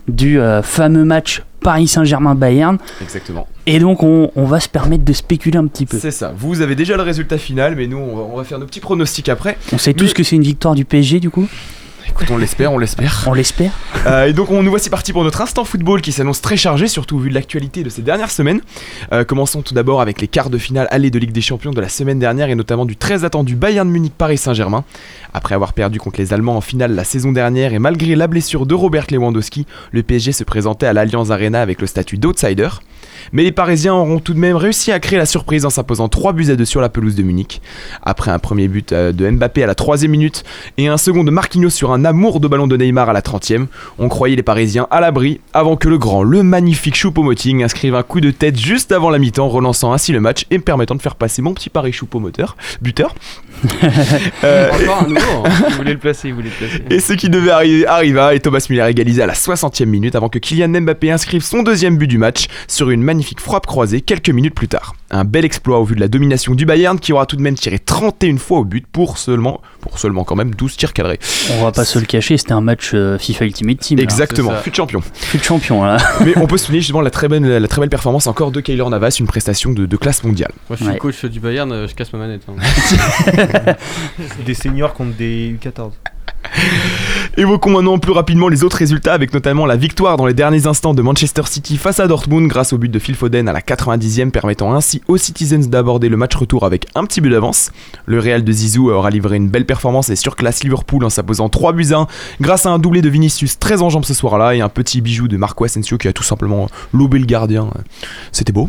du fameux match Paris Saint-Germain-Bayern. Exactement. Et donc on va se permettre de spéculer un petit peu. C'est ça, vous avez déjà le résultat final, mais nous on va faire nos petits pronostics après. On sait tous que c'est une victoire du PSG du coup. Écoute, on l'espère. Et donc nous voici partis pour notre instant football qui s'annonce très chargé, surtout au vu de l'actualité de ces dernières semaines. Commençons tout d'abord avec les quarts de finale aller de Ligue des Champions de la semaine dernière et notamment du très attendu Bayern de Munich-Paris Saint-Germain. Après avoir perdu contre les Allemands en finale la saison dernière et malgré la blessure de Robert Lewandowski, le PSG se présentait à l'Allianz Arena avec le statut d'outsider. Mais les Parisiens auront tout de même réussi à créer la surprise en s'imposant 3-2 sur la pelouse de Munich. Après un premier but de Mbappé à la 3e minute et un second de Marquinhos sur un amour de ballon de Neymar à la 30e, on croyait les Parisiens à l'abri avant que le grand, le magnifique Choupo-Moting inscrive un coup de tête juste avant la mi-temps, relançant ainsi le match et me permettant de faire passer mon petit pari Choupo-Moteur, buteur. Encore un nouveau, hein. Vous voulez le placer. Et ce qui devait arriver arriva et Thomas Müller égalisa à la 60e minute avant que Kylian Mbappé inscrive son deuxième but du match sur une magnifique frappe croisée quelques minutes plus tard. Un bel exploit au vu de la domination du Bayern qui aura tout de même tiré 31 fois au but pour seulement quand même 12 tirs cadrés. On va pas se le cacher, c'était un match FIFA Ultimate Team. Exactement, fut champion là. Mais on peut souligner justement la très belle performance encore de Keylor Navas, une prestation de classe mondiale. Moi je suis coach du Bayern, je casse ma manette. Hein. Des seniors contre des U14. Évoquons maintenant plus rapidement les autres résultats avec notamment la victoire dans les derniers instants de Manchester City face à Dortmund grâce au but de Phil Foden à la 90e permettant ainsi aux Citizens d'aborder le match retour avec un petit but d'avance. Le Real de Zizou aura livré une belle performance et surclasse Liverpool en s'imposant 3-1 grâce à un doublé de Vinicius très en jambes ce soir-là et un petit bijou de Marco Asensio qui a tout simplement lobé le gardien. C'était beau.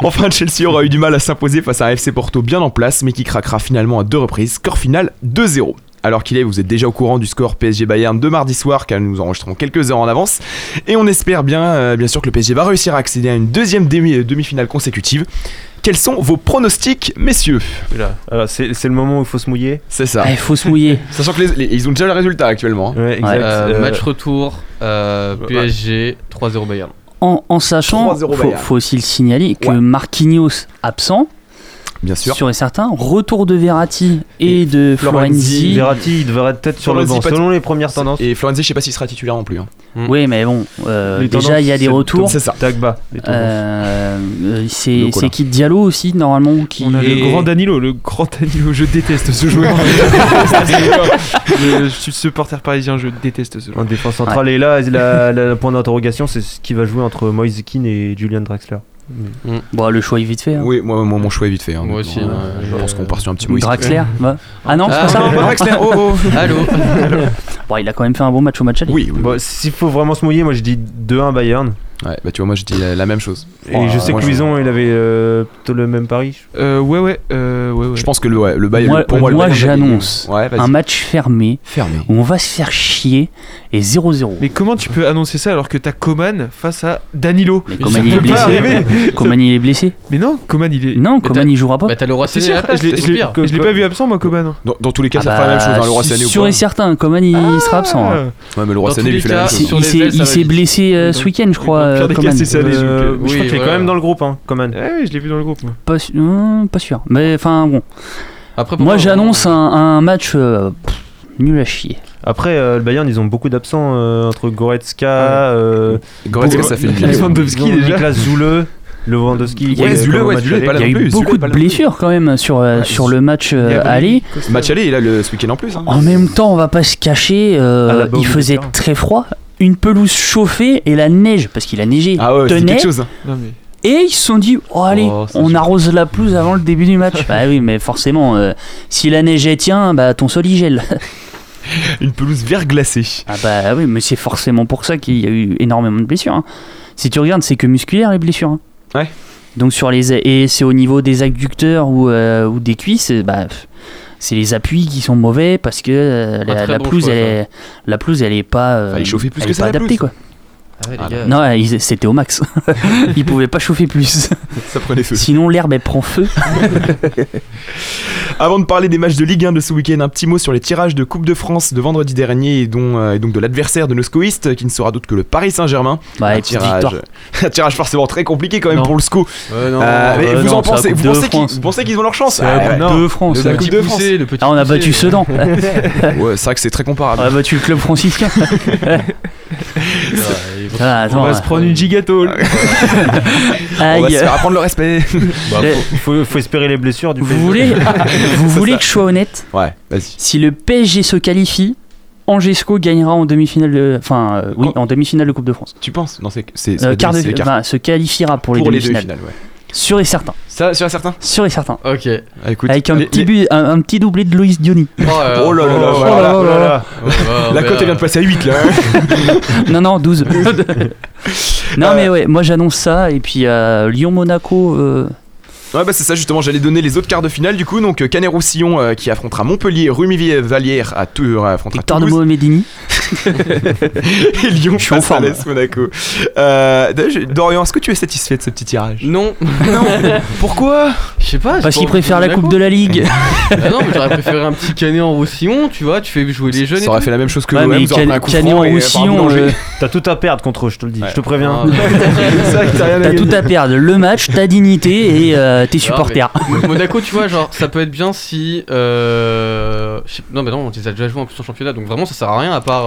Enfin, Chelsea aura eu du mal à s'imposer face à un FC Porto bien en place mais qui craquera finalement à 2 reprises, score final 2-0. Alors qu'il est, vous êtes déjà au courant du score PSG Bayern de mardi soir car nous enregistrons quelques heures en avance et on espère bien sûr que le PSG va réussir à accéder à une deuxième demi-finale consécutive. Quels sont vos pronostics, messieurs ? Alors, c'est le moment où il faut se mouiller. C'est ça. Il faut se mouiller. Sachant que ils ont déjà le résultat actuellement. Hein. Ouais, exact. Match retour, PSG 3-0 Bayern. En sachant, faut aussi le signaler que Marquinhos absent. Bien sûr. Sur et certain, retour de Verratti et de Florenzi. Verratti, il devrait peut-être sur le banc, selon les premières tendances. Et Florenzi, je ne sais pas s'il sera titulaire non plus. Hein. Oui, mais bon, déjà, il y a des retours. C'est ça. Tagba. C'est Kid Diallo aussi, normalement. On a le grand Danilo, je déteste ce joueur. Je suis supporter parisien, je déteste ce joueur. En défense centrale, et là, la point d'interrogation, c'est ce qui va jouer entre Moise Kean et Julian Draxler. Bon, le choix est vite fait. Hein. Oui, moi mon choix est vite fait. Hein, moi aussi. Je pense qu'on part sur un petit bout. Draxler. Bah. Ah non, c'est pas ça. Draxler. Allô. Bon, il a quand même fait un bon match au match aller. Oui. Bon, s'il faut vraiment se mouiller, moi je dis 2-1 Bayern. Ouais, bah tu vois, moi je dis la même chose. Et je sais que Louison il avait plutôt le même pari. Ouais. Je pense que le Bayern. Moi j'annonce un match fermé où on va se faire chier et 0-0. Mais comment tu peux annoncer ça alors que t'as Coman face à Danilo ? Mais Coman il est blessé. Mais non, Coman il jouera pas. Bah t'as le roi Sané. Je l'ai pas vu absent moi Coman. Dans tous les cas ça fera la même chose, le roi Sané ou pas. Sûr et certain, Coman il sera absent. Ouais, mais le roi Sané lui fait la même chose. Il s'est blessé ce week-end je crois. Je crois qu'il est quand même dans le groupe, hein, Coman. Je l'ai vu dans le groupe. Pas sûr. Mais enfin bon. Après, moi j'annonce un match nul à chier. Après, le Bayern, ils ont beaucoup d'absents entre Goretzka, Goretzka ça fait Lewandowski déjà. Niklas Zule. Lewandowski, il y a eu beaucoup de blessures quand même sur le match aller. Le match aller, il a ce week-end en plus. En même temps, on va pas se cacher, il faisait très froid. Une pelouse chauffée et la neige, parce qu'il a neigé, tenait. Et ils se sont dit, on arrose la pelouse avant le début du match. Bah oui, mais forcément, si la neige tient, bah ton sol il gèle. Une pelouse verglacée. Ah bah oui, mais c'est forcément pour ça qu'il y a eu énormément de blessures. Hein. Si tu regardes, c'est que musculaire les blessures. Hein. Ouais. Donc et c'est au niveau des adducteurs ou des cuisses, bah... C'est les appuis qui sont mauvais parce que la pelouse elle est pas adaptée quoi. Ah ouais, les gars. Non, c'était au max. Ils pouvaient pas chauffer plus. Ça prenait feu. Sinon l'herbe elle prend feu. Avant de parler des matchs de Ligue 1 de ce week-end, un petit mot sur les tirages de Coupe de France de vendredi dernier et donc de l'adversaire de nos scoïstes qui ne sera d'autre que le Paris Saint-Germain. Bah, un tirage forcément très compliqué quand même pour le SCO. Vous pensez qu'ils ont leur chance ? La Coupe de France. Ah, on a battu Sedan. Ouais, c'est vrai que c'est très comparable. On a battu le club franciscain. On va se prendre une gigatole. On va se faire apprendre le respect. Faut espérer les blessures du PSG. Vous voulez que je sois honnête ? Ouais, vas-y. Si le PSG se qualifie, Angesco gagnera en demi-finale de, enfin, oui, en demi-finale de Coupe de France. Tu penses? Non, se qualifiera pour les demi-finales. Ouais. Sûr et certain. Ça, sûr et certain. Sûr et certain. Ok. Ah, écoute, avec un petit doublé de Loïs Diony. Oh là là. La cote vient de passer à 8 là. Non 12. Non mais ouais, moi j'annonce ça et puis Lyon-Monaco. Ouais, bah c'est ça justement, j'allais donner les autres quarts de finale du coup. Donc Canet-Roussillon qui affrontera Montpellier, Rumilly-Vallière à Tours affrontera Victor Toulouse. Victor de Mohamed-Dini. Et Lyon face à l'Est Monaco. Dorian, est-ce que tu es satisfait de ce petit tirage? Non. Pourquoi? Je sais pas. Parce qu'il préfère la coupe de la Ligue. Bah non, mais j'aurais préféré un petit Canet en Roussillon, tu vois, tu fais jouer les jeunes. Ça aurait fait la même chose que nous. Canet en Roussillon, t'as tout à perdre contre eux, je te le dis. Je te préviens. T'as tout à perdre, le match, ta dignité et tes supporters. Monaco, tu vois, genre ça peut être bien si non mais non, on les a déjà joués en plus en championnat, donc vraiment ça sert à rien à part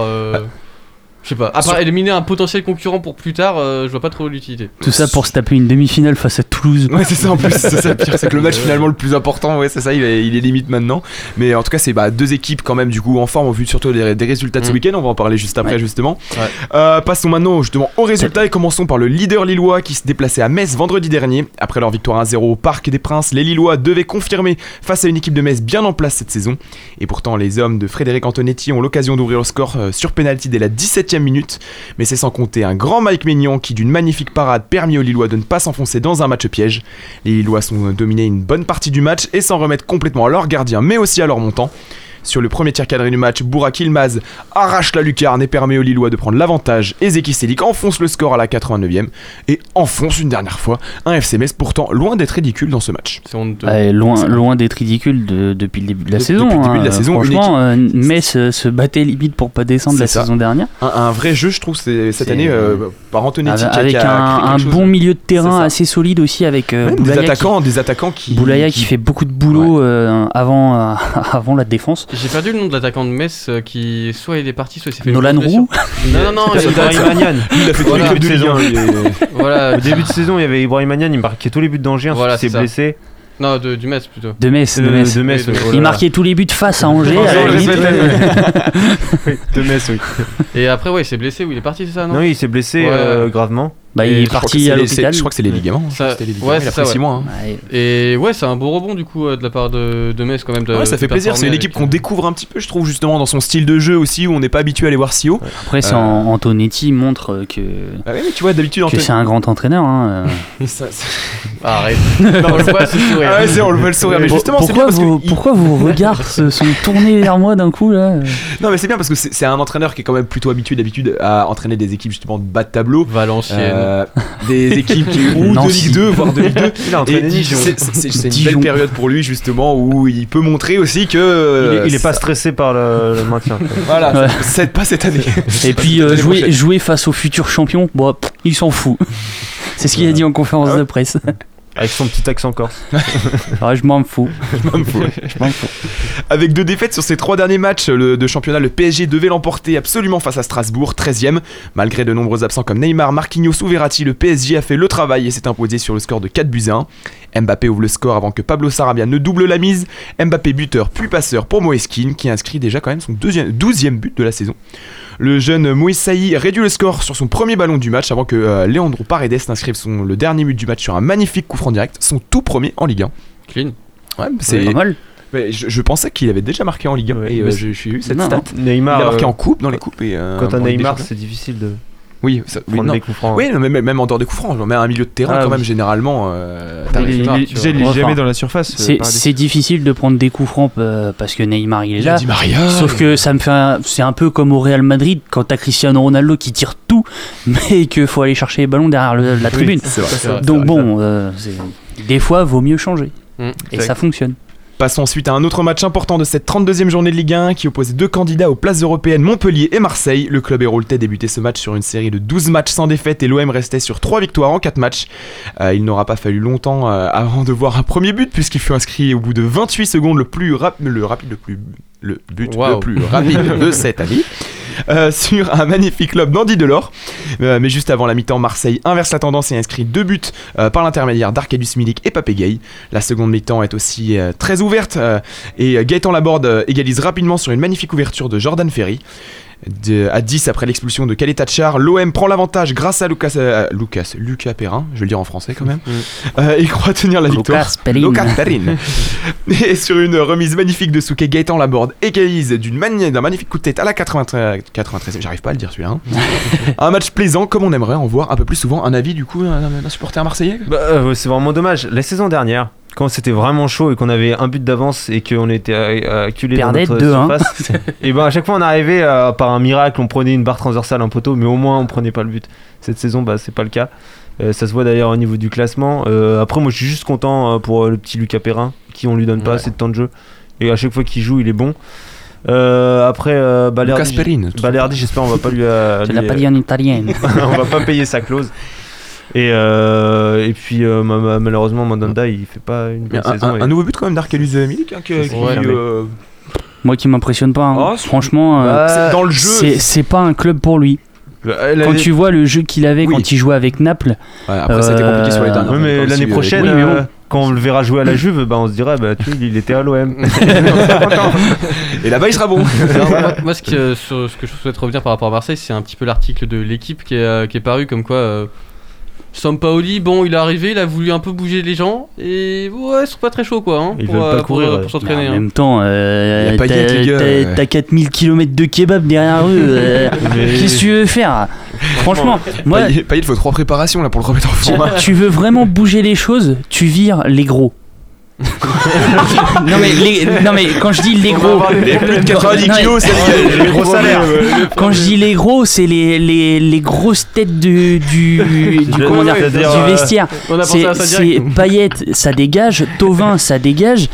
je sais pas, à part éliminer un potentiel concurrent pour plus tard, je vois pas trop l'utilité. Tout ça pour se taper une demi-finale face à Toulouse. Ouais, c'est ça en plus, c'est ça le pire, c'est que le match finalement le plus important, ouais, c'est ça, il est limite maintenant. Mais en tout cas, c'est deux équipes quand même du coup en forme, au vu surtout des résultats de ce week-end, on va en parler juste après justement. Ouais. Passons maintenant justement aux résultats et commençons par le leader lillois qui se déplaçait à Metz vendredi dernier. Après leur victoire 1-0 au Parc des Princes, les Lillois devaient confirmer face à une équipe de Metz bien en place cette saison. Et pourtant, les hommes de Frédéric Antonetti ont l'occasion d'ouvrir le score sur pénalty dès la 17e minute, mais c'est sans compter un grand Mike Maignan qui d'une magnifique parade permit aux Lillois de ne pas s'enfoncer dans un match piège. Les Lillois sont dominés une bonne partie du match et s'en remettent complètement à leur gardien mais aussi à leur montant. Sur le premier tir cadré du match, Bourak Yılmaz arrache la lucarne et permet aux Lillois de prendre l'avantage. Zeki Çelik enfonce le score à la 89e et enfonce une dernière fois un FC Metz pourtant loin d'être ridicule dans ce match. Loin d'être ridicule depuis le début de la saison. Depuis le début de la saison, franchement, Metz se battait limite pour pas descendre la saison dernière. Un vrai jeu, je trouve, cette année par Antonetti. Avec un bon milieu de terrain assez solide aussi avec des attaquants qui... Boulaya qui fait beaucoup de boulot avant la défense. J'ai perdu le nom de l'attaquant de Metz qui soit il est parti, soit il s'est fait Nolan Roux. Non, il y a Ibrahimanian. Il a fait tous les buts de saison. Voilà, au début de saison, il y avait Ibrahimanian, il marquait tous les buts d'Angers, il s'est blessé. Non, du Metz plutôt. De Metz. Oui, il marquait tous les buts face à Angers. De Metz, oui. Et après, ouais, il s'est blessé ou il est parti, c'est ça? Non, il s'est blessé gravement. Il est parti à l'hôpital. Je crois que c'est les ligaments. Ouais, c'est ça. 6 mois. Et ouais, c'est un beau rebond du coup de la part de Metz quand même. Ouais, ça fait plaisir. C'est une équipe qu'on découvre un petit peu, je trouve, justement, dans son style de jeu aussi, où on n'est pas habitué à les voir si haut. Après, Antonetti montre que. Ah ouais, mais tu vois, d'habitude, c'est un grand entraîneur. Arrête. On le voit le sourire. Ah ouais, on le voit le sourire. Mais justement, pourquoi vos regards se sont tournés vers moi d'un coup là? Non, mais c'est bien parce que c'est un entraîneur qui est quand même plutôt habitué d'habitude à entraîner des équipes justement de bas de tableau. Valenciennes. Des équipes ou de Ligue 2 voire de Ligue 2 c'est une belle période pour lui justement où il peut montrer aussi que il est pas stressé par le maintien voilà ouais. C'est pas cette année et puis jouer face aux futurs champions, il s'en fout, c'est ce qu'il a dit en conférence de presse. Avec son petit accent corse. Ah, je m'en fous. Avec 2 défaites sur ces 3 derniers matchs de championnat, le PSG devait l'emporter absolument face à Strasbourg, 13e. Malgré de nombreux absents comme Neymar, Marquinhos ou Verratti, le PSG a fait le travail et s'est imposé sur le score de 4-1. Mbappé ouvre le score avant que Pablo Sarabia ne double la mise. Mbappé buteur puis passeur pour Moïse Kean qui inscrit déjà quand même son 12e but de la saison. Le jeune Moïse Saï réduit le score sur son premier ballon du match avant que Leandro Paredes n'inscrive le dernier but du match sur un magnifique coup franc direct, son tout premier en Ligue 1. Clean. Ouais, c'est pas mal. Mais je pensais qu'il avait déjà marqué en Ligue 1 et je suis eu cette stat. Neymar, il a marqué en coupe, dans les coupes. Et, quand t'as Neymar, c'est difficile de... Oui, des coups francs. Oui, même en dehors des coups francs, mais un milieu de terrain quand même généralement. Il est jamais dans la surface. C'est difficile de prendre des coups francs parce que Neymar il est là. Sauf que ça me fait, c'est un peu comme au Real Madrid quand t'as Cristiano Ronaldo qui tire tout, mais que faut aller chercher les ballons derrière la tribune. C'est vrai, donc des fois vaut mieux changer et ça fonctionne. Passons ensuite à un autre match important de cette 32e journée de Ligue 1 qui oppose 2 candidats aux places européennes, Montpellier et Marseille. Le club héraultais débutait ce match sur une série de 12 matchs sans défaite et l'OM restait sur 3 victoires en 4 matchs. Il n'aura pas fallu longtemps avant de voir un premier but puisqu'il fut inscrit au bout de 28 secondes le but le plus rapide de cette année. sur un magnifique lob d'Andy Delors. Mais juste avant la mi-temps, Marseille inverse la tendance et inscrit 2 buts par l'intermédiaire d'Arkadiusz Milik et Pape Gueye. La seconde mi-temps est aussi très ouverte et Gaëtan Laborde égalise rapidement sur une magnifique ouverture de Jordan Ferry. À 10 après l'expulsion de Calais Tachar, l'OM prend l'avantage grâce à Lucas Perrin, je vais le dire en français quand même, il croit tenir la victoire. Lucas Perrin. Et sur une remise magnifique de Souquet, Gaëtan Laborde égalise d'un magnifique coup de tête à la 93e, j'arrive pas à le dire celui-là. Un match plaisant comme on aimerait en voir un peu plus souvent. Un avis du coup d'un supporter marseillais ? C'est vraiment dommage, la saison dernière, quand c'était vraiment chaud et qu'on avait un but d'avance et qu'on était acculé dans notre surface, et ben à chaque fois on arrivait par un miracle, on prenait une barre transversale, un poteau, mais au moins on prenait pas le but. Cette saison, c'est pas le cas. Ça se voit d'ailleurs au niveau du classement. Après, moi je suis juste content pour le petit Lucas Perrin, qui on lui donne pas assez de temps de jeu et à chaque fois qu'il joue, il est bon. Après Balerdi, j'espère on va pas lui. Je l'ai pas dit en italien. On va pas payer sa clause. Et puis malheureusement Mandanda il fait pas une bonne saison. Un nouveau but quand même d'Arkadiusz Milik moi qui m'impressionne pas franchement c'est dans le jeu c'est pas un club pour lui. Quand tu vois le jeu qu'il avait quand il jouait avec Naples après ça a été compliqué sur les derniers mais l'année prochaine quand on le verra jouer à la Juve, on se dira il était à l'OM. Et là-bas il sera bon. Moi ce que je souhaite revenir par rapport à Marseille, c'est un petit peu l'article de l'équipe qui est paru comme quoi Sampaoli, il est arrivé, il a voulu un peu bouger les gens et ils sont pas très chauds pour s'entraîner. En même temps, t'as 4000 km de kebab derrière eux, qu'est-ce que tu veux faire ? Franchement, moi, Payet, il faut 3 préparations là pour le remettre en forme. Tu veux vraiment bouger les choses, tu vires les gros. Non mais quand je dis les gros, les plus de 90 kilos, c'est les gros salaires. Quand je dis les gros, c'est les grosses têtes du vestiaire. C'est Payet, ça dégage. Thauvin, ça dégage.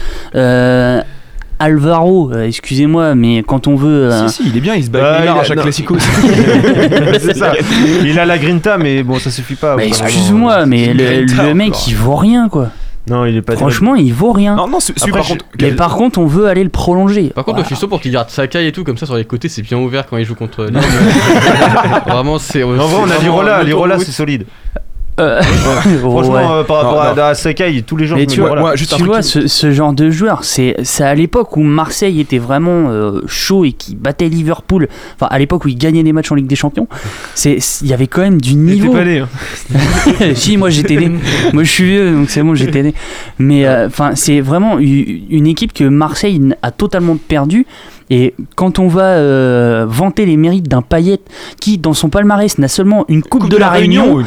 Alvaro, excusez-moi, mais quand on veut. Si, il est bien, il se bat avec Neymar à chaque classico. C'est ça. Il a la grinta, mais ça suffit pas. Bah, excuse-moi, mais le mec, il vaut rien, quoi. Non, il est pas. Franchement, il vaut rien. Non, après, par contre, on veut aller le prolonger. Par contre, moi, je suis chaud pour qu'il garde Sakai et tout comme ça sur les côtés, c'est bien ouvert quand il joue contre. Vraiment, c'est. En vrai, on a Lirola. Lirola, c'est solide. Franchement, par rapport à Sakai, tous les gens. Mais tu vois, ce genre de joueur, c'est à l'époque où Marseille était vraiment chaud et qui battait Liverpool. Enfin, à l'époque où ils gagnaient des matchs en Ligue des Champions, il y avait quand même du niveau. T'étais pas né, hein. Si, moi j'étais né. Moi je suis vieux, donc c'est bon, j'étais né. Mais c'est vraiment une équipe que Marseille a totalement perdue. Et quand on va vanter les mérites d'un Payet qui dans son palmarès n'a seulement une coupe de la Réunion,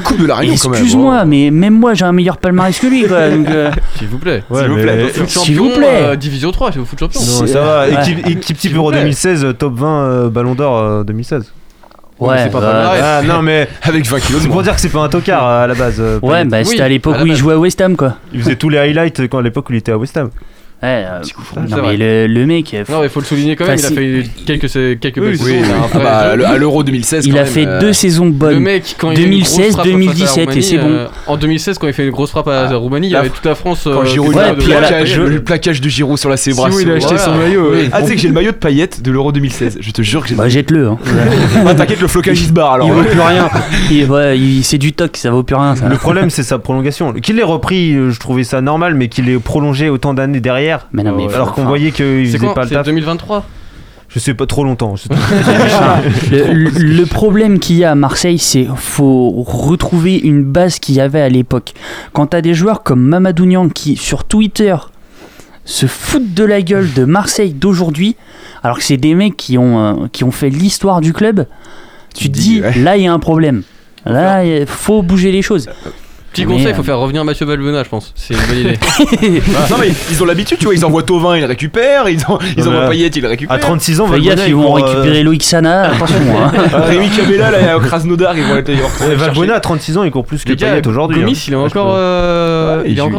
excuse-moi, mais même moi j'ai un meilleur palmarès que lui quoi, donc, s'il vous plaît division 3 c'est vous foot champion. Non, ça va, équipe type Euro 2016, top 20 Ballon d'Or 2016. Ouais, c'est pas non mais avec 20 kilos. C'est pour dire que c'est pas un tocard à la base. Ouais, c'était à l'époque où il jouait à West Ham quoi. Il faisait tous les highlights quand à l'époque où il était à West Ham. Ouais, mais le mec. Non, il faut le souligner quand même. Il a fait quelques belles saisons. À l'Euro 2016, il a fait 2 saisons bonnes. Le mec, quand 2016, 2017, et c'est bon. En 2016, quand il fait une grosse frappe à la Roumanie, il y avait toute la France. Quand Giroud, le plaquage de Giroud sur la Cébra. Oui, il a acheté son maillot. Ah, tu sais que j'ai le maillot de Payet de l'Euro 2016. Je te jure que j'ai. Bah, jette-le. T'inquiète, le flocage il se barre. Il vaut plus rien. C'est du toc, ça vaut plus rien. Le problème, c'est sa prolongation. Qu'il l'ait repris, je trouvais ça normal, mais qu'il l'ait prolongé autant d'années derrière. Mais non, mais alors qu'on voyait qu'il faisait pas le taf. C'est 2023. Je sais pas, trop longtemps. Le problème qu'il y a à Marseille, c'est qu'il faut retrouver une base qu'il y avait à l'époque. Quand t'as des joueurs comme Mamadou Niang qui sur Twitter se foutent de la gueule de Marseille d'aujourd'hui, alors que c'est des mecs qui ont fait l'histoire du club, tu te dis là il y a un problème. Là il faut bouger les choses. Petit conseil, il faut faire revenir Mathieu Valbuena, je pense. C'est une bonne idée. Non mais ils ont l'habitude, tu vois, ils envoient Thauvin, ils le récupèrent, ils envoient Payet, ils le récupèrent. À 36 ans, Valbuena, ils vont récupérer Loïc Sana, attention. Rémi Cabella, là, Krasnodar, ils vont être. Valbuena à 36 ans, il court plus que Payet aujourd'hui. Gomis, il est encore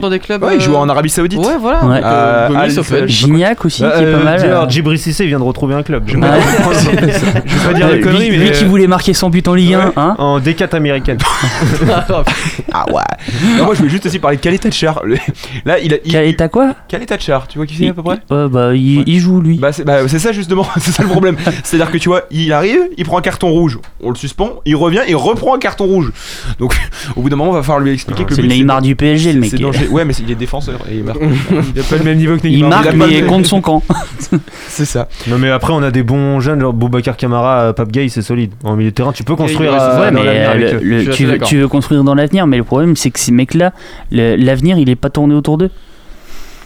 dans des clubs. Ouais, il joue en Arabie Saoudite. Ouais, voilà. Gomis, Gignac aussi, qui est pas mal. D'ailleurs, Djibril Cissé vient de retrouver un club. Je vais pas dire des conneries, mais lui qui voulait marquer 100 buts en Ligue 1, en D4 américaine. Ah ouais. Non, moi je voulais juste aussi parler de Calais Thatchard. Là il Calais quoi, Calais Thatchard, tu vois qui c'est à peu près. Il joue lui. C'est ça justement, c'est ça le problème. C'est-à-dire que tu vois, il arrive, il prend un carton rouge, on le suspend, il revient, il reprend un carton rouge. Donc au bout d'un moment, on va falloir lui expliquer que c'est le Neymar du PSG le mec. Ouais, mais il est défenseur et il marque. Il a pas le même niveau que Neymar. Il marque mais contre son camp. C'est ça. Non mais après on a des bons jeunes genre Boubacar Kamara, Pape Gueye, c'est solide. En milieu de terrain, tu peux construire dans l'avenir avec eux. Tu veux construire dans l'avenir, mais le problème c'est que ces mecs-là, l'avenir il est pas tourné autour d'eux.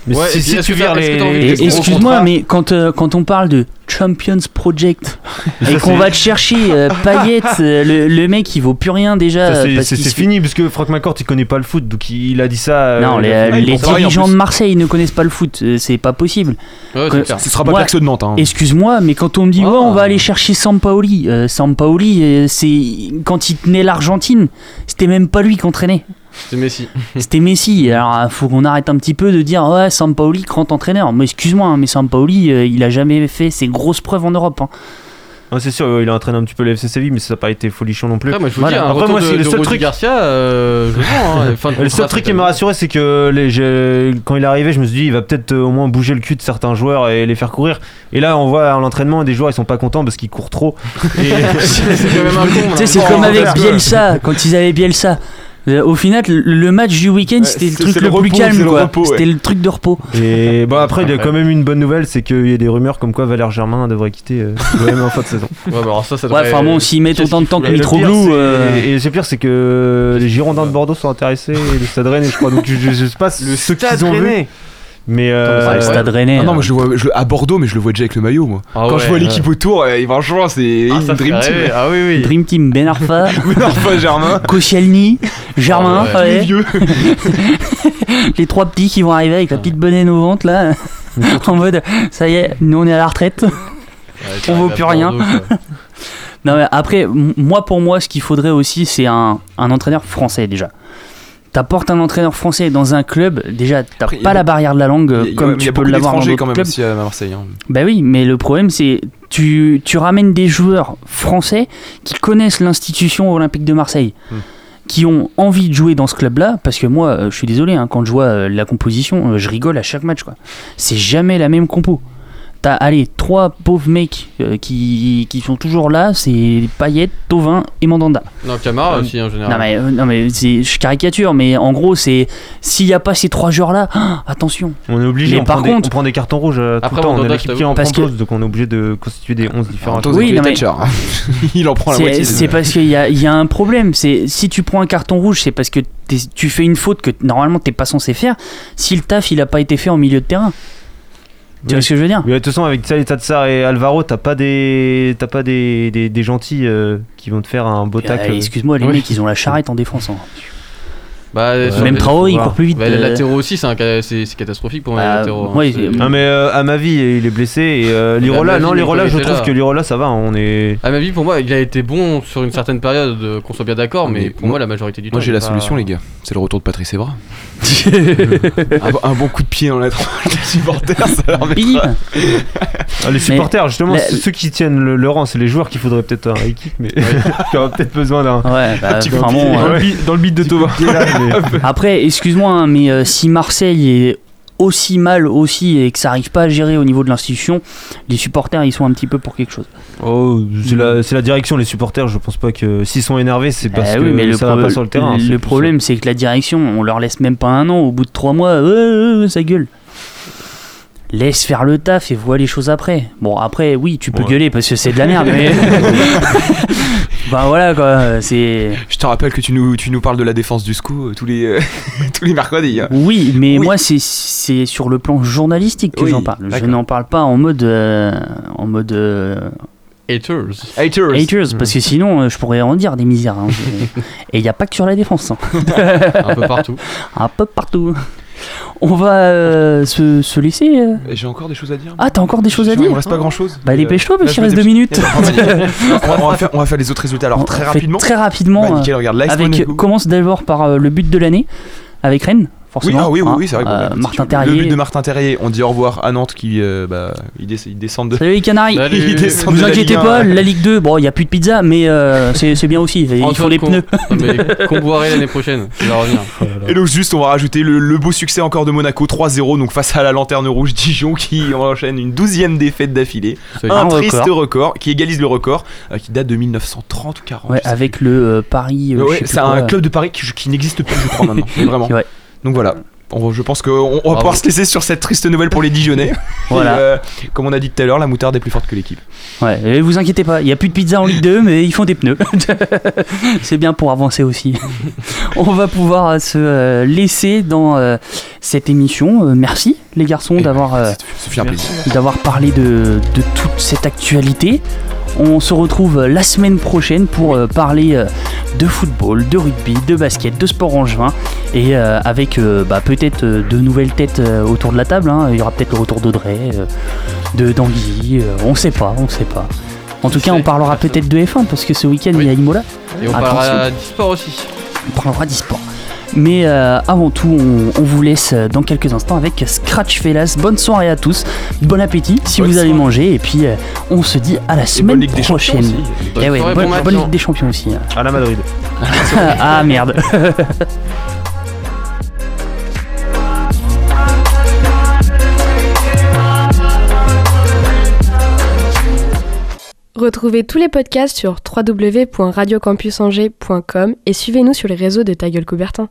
Mais ouais, si tu viens les. Excuse-moi, mais quand on parle de Champions Project et qu'on va te chercher Payet, le mec il vaut plus rien déjà. C'est fini parce que Franck McCourt il connaît pas le foot donc il a dit ça. Non, les dirigeants de Marseille ne connaissent pas le foot, c'est pas possible. Ce sera pas pire que ceux de Nantes. Hein. Excuse-moi, mais quand on me dit on va aller chercher Sampaoli, c'est quand il tenait l'Argentine, c'était même pas lui qu'on traînait. C'était Messi. Alors faut qu'on arrête un petit peu de dire ouais Sampaoli grand entraîneur. Mais excuse-moi mais Sampaoli il a jamais fait ses grosses preuves en Europe. Hein. Ah, c'est sûr, il a entraîné un petit peu le FC Séville mais ça n'a pas été folichon non plus. Ah, moi, je vous dis, après moi c'est le seul truc Garcia le seul truc qui m'a rassuré c'est que quand il est arrivé, je me suis dit il va peut-être au moins bouger le cul de certains joueurs et les faire courir. Et là on voit à l'entraînement des joueurs ils sont pas contents parce qu'ils courent trop. C'est comme avec Bielsa quand ils avaient Bielsa. Au final, le match du week-end c'était le truc le plus calme quoi. Repos, c'était le truc de repos. Et bon, après, il y a quand même une bonne nouvelle c'est qu'il y a des rumeurs comme quoi Valère Germain devrait quitter l'OM en fin de saison. Ouais, bah alors ça devrait... enfin bon, s'ils mettent autant de temps que Mitroglou. Et le pire, c'est que les Girondins de Bordeaux sont intéressés et le Stade Rennais, je crois. Donc je sais pas ce qu'ils ont vu. Mais Stade Rennais. Non, moi je à Bordeaux, mais je le vois déjà avec le maillot. Moi, quand je vois l'équipe autour, franchement, c'est une dream team. Ah oui. Dream team Ben Arfa, Germain, Koscielny, Germain, les vieux, les trois petits qui vont arriver avec la petite bedaine au ventre là, en mode ça y est, nous on est à la retraite, on vaut plus rien. Non mais après, pour moi, ce qu'il faudrait aussi, c'est un entraîneur français déjà. T'apportes un entraîneur français dans un club, déjà t'as après, pas la barrière de la langue comme tu peux l'avoir dans d'autres clubs. Il y a beaucoup d'étrangers quand même aussi à Marseille. Hein. Bah oui, mais le problème c'est tu ramènes des joueurs français qui connaissent l'institution olympique de Marseille, qui ont envie de jouer dans ce club-là, parce que moi je suis désolé, quand je vois la composition, je rigole à chaque match. Quoi. C'est jamais la même compo. T'as trois pauvres mecs qui sont toujours là, c'est Payet, Thauvin et Mandanda. Non, Camara aussi en général. Non mais je caricature, mais en gros c'est s'il n'y a pas ces trois joueurs là, attention. On est obligé. Mais on prend des cartons rouges tout le temps. On a l'équipe qui en prend tous, donc on est obligé de constituer des 11 différents. Oui, non, mais... il en prend la moitié. C'est parce qu'il y a un problème. C'est si tu prends un carton rouge, c'est parce que tu fais une faute que normalement t'es pas censé faire. Si le taf il a pas été fait en milieu de terrain. Tu vois ce que je veux dire? Mais de toute façon, avec Tatsar et Alvaro, t'as pas des gentils qui vont te faire un beau tacle. Excuse-moi, les mecs, ils ont la charrette en défense. Hein. Même Traoré, il court plus vite. Les latéraux aussi, c'est catastrophique pour les latéraux. À ma vie, il est blessé. Et, Lirola, je trouve que Lirola, ça va. À ma vie, pour moi, il a été bon sur une certaine période, qu'on soit bien d'accord, mais pour moi, la majorité du temps. Moi, j'ai la solution, les gars. C'est le retour de Patrice Evra. Un bon coup de pied dans la tronche des supporters, ça leur mettra... Les supporters, justement, ceux qui tiennent le rang, c'est les joueurs qu'il faudrait peut-être à l'équipe, mais tu auras peut-être besoin d'un petit coup de pied dans le bide de Thomas. Après, excuse-moi, mais si Marseille est aussi mal aussi et que ça n'arrive pas à gérer au niveau de l'institution, les supporters ils sont un petit peu pour quelque chose. C'est la direction, les supporters, je pense pas que s'ils sont énervés c'est parce que ça va pas sur le terrain. Le problème c'est que la direction, on leur laisse même pas un an, au bout de 3 mois, ça gueule. Laisse faire le taf et vois les choses après. Bon après oui, tu peux gueuler parce que c'est de la merde mais... Bah voilà quoi, c'est... Je te rappelle que tu nous parles de la défense du SCO tous les mercredis. Oui, mais moi c'est sur le plan journalistique que j'en parle. D'accord. Je n'en parle pas en mode... Haters, parce que sinon je pourrais en dire des misères. Hein. Et il n'y a pas que sur la défense. Hein. Un peu partout. On va se laisser. J'ai encore des choses à dire. Ah, t'as encore des choses à dire. Il me reste pas grand chose. Bah dépêche-toi parce qu'il reste 2 minutes. On va faire les autres résultats. Alors très rapidement. Bah, nickel, regarde, avec commence d'abord par le but de l'année avec Rennes. forcément. Oui, c'est vrai. Martin Terrier. Le but de Martin Terrier, on dit au revoir à Nantes qui ils descendent de. Salut les Canaries. Ne vous inquiétez pas, la Ligue 2, bon, il n'y a plus de pizza, mais c'est bien aussi. Il faut les pneus. Qu'on boirait l'année prochaine. Et donc, juste, on va rajouter le beau succès encore de Monaco 3-0, donc face à la Lanterne Rouge Dijon qui enchaîne une 12e défaite d'affilée. Un triste record qui égalise le record qui date de 1930 ou 40. Ouais, avec le Paris. C'est un club de Paris qui n'existe plus, je crois, maintenant. Vraiment. Ouais. Donc voilà, je pense qu'on va pouvoir se laisser sur cette triste nouvelle pour les Dijonais. Voilà. Comme on a dit tout à l'heure, la moutarde est plus forte que l'équipe. Ouais, et vous inquiétez pas, il n'y a plus de pizza en Ligue 2, mais ils font des pneus. C'est bien pour avancer aussi. On va pouvoir se laisser dans cette émission. Merci les garçons d'avoir parlé de toute cette actualité. On se retrouve la semaine prochaine pour parler de football, de rugby, de basket, de sport angevin et avec peut-être de nouvelles têtes autour de la table. Il y aura peut-être le retour d'Audrey, de Danguy, on ne sait pas. En tout cas, on parlera peut-être de F1 parce que ce week-end il y a Imola. Et on parlera d'e-sport aussi. On parlera d'e-sport. Mais avant tout, on vous laisse dans quelques instants avec Scratch Fellas. Bonne soirée à tous, bon appétit si vous allez manger. Et puis on se dit à la semaine prochaine. Bonne Ligue des Champions aussi. À la Madrid. Ah merde. Retrouvez tous les podcasts sur www.radiocampusangers.com et suivez-nous sur les réseaux de Ta Gueule Coubertin.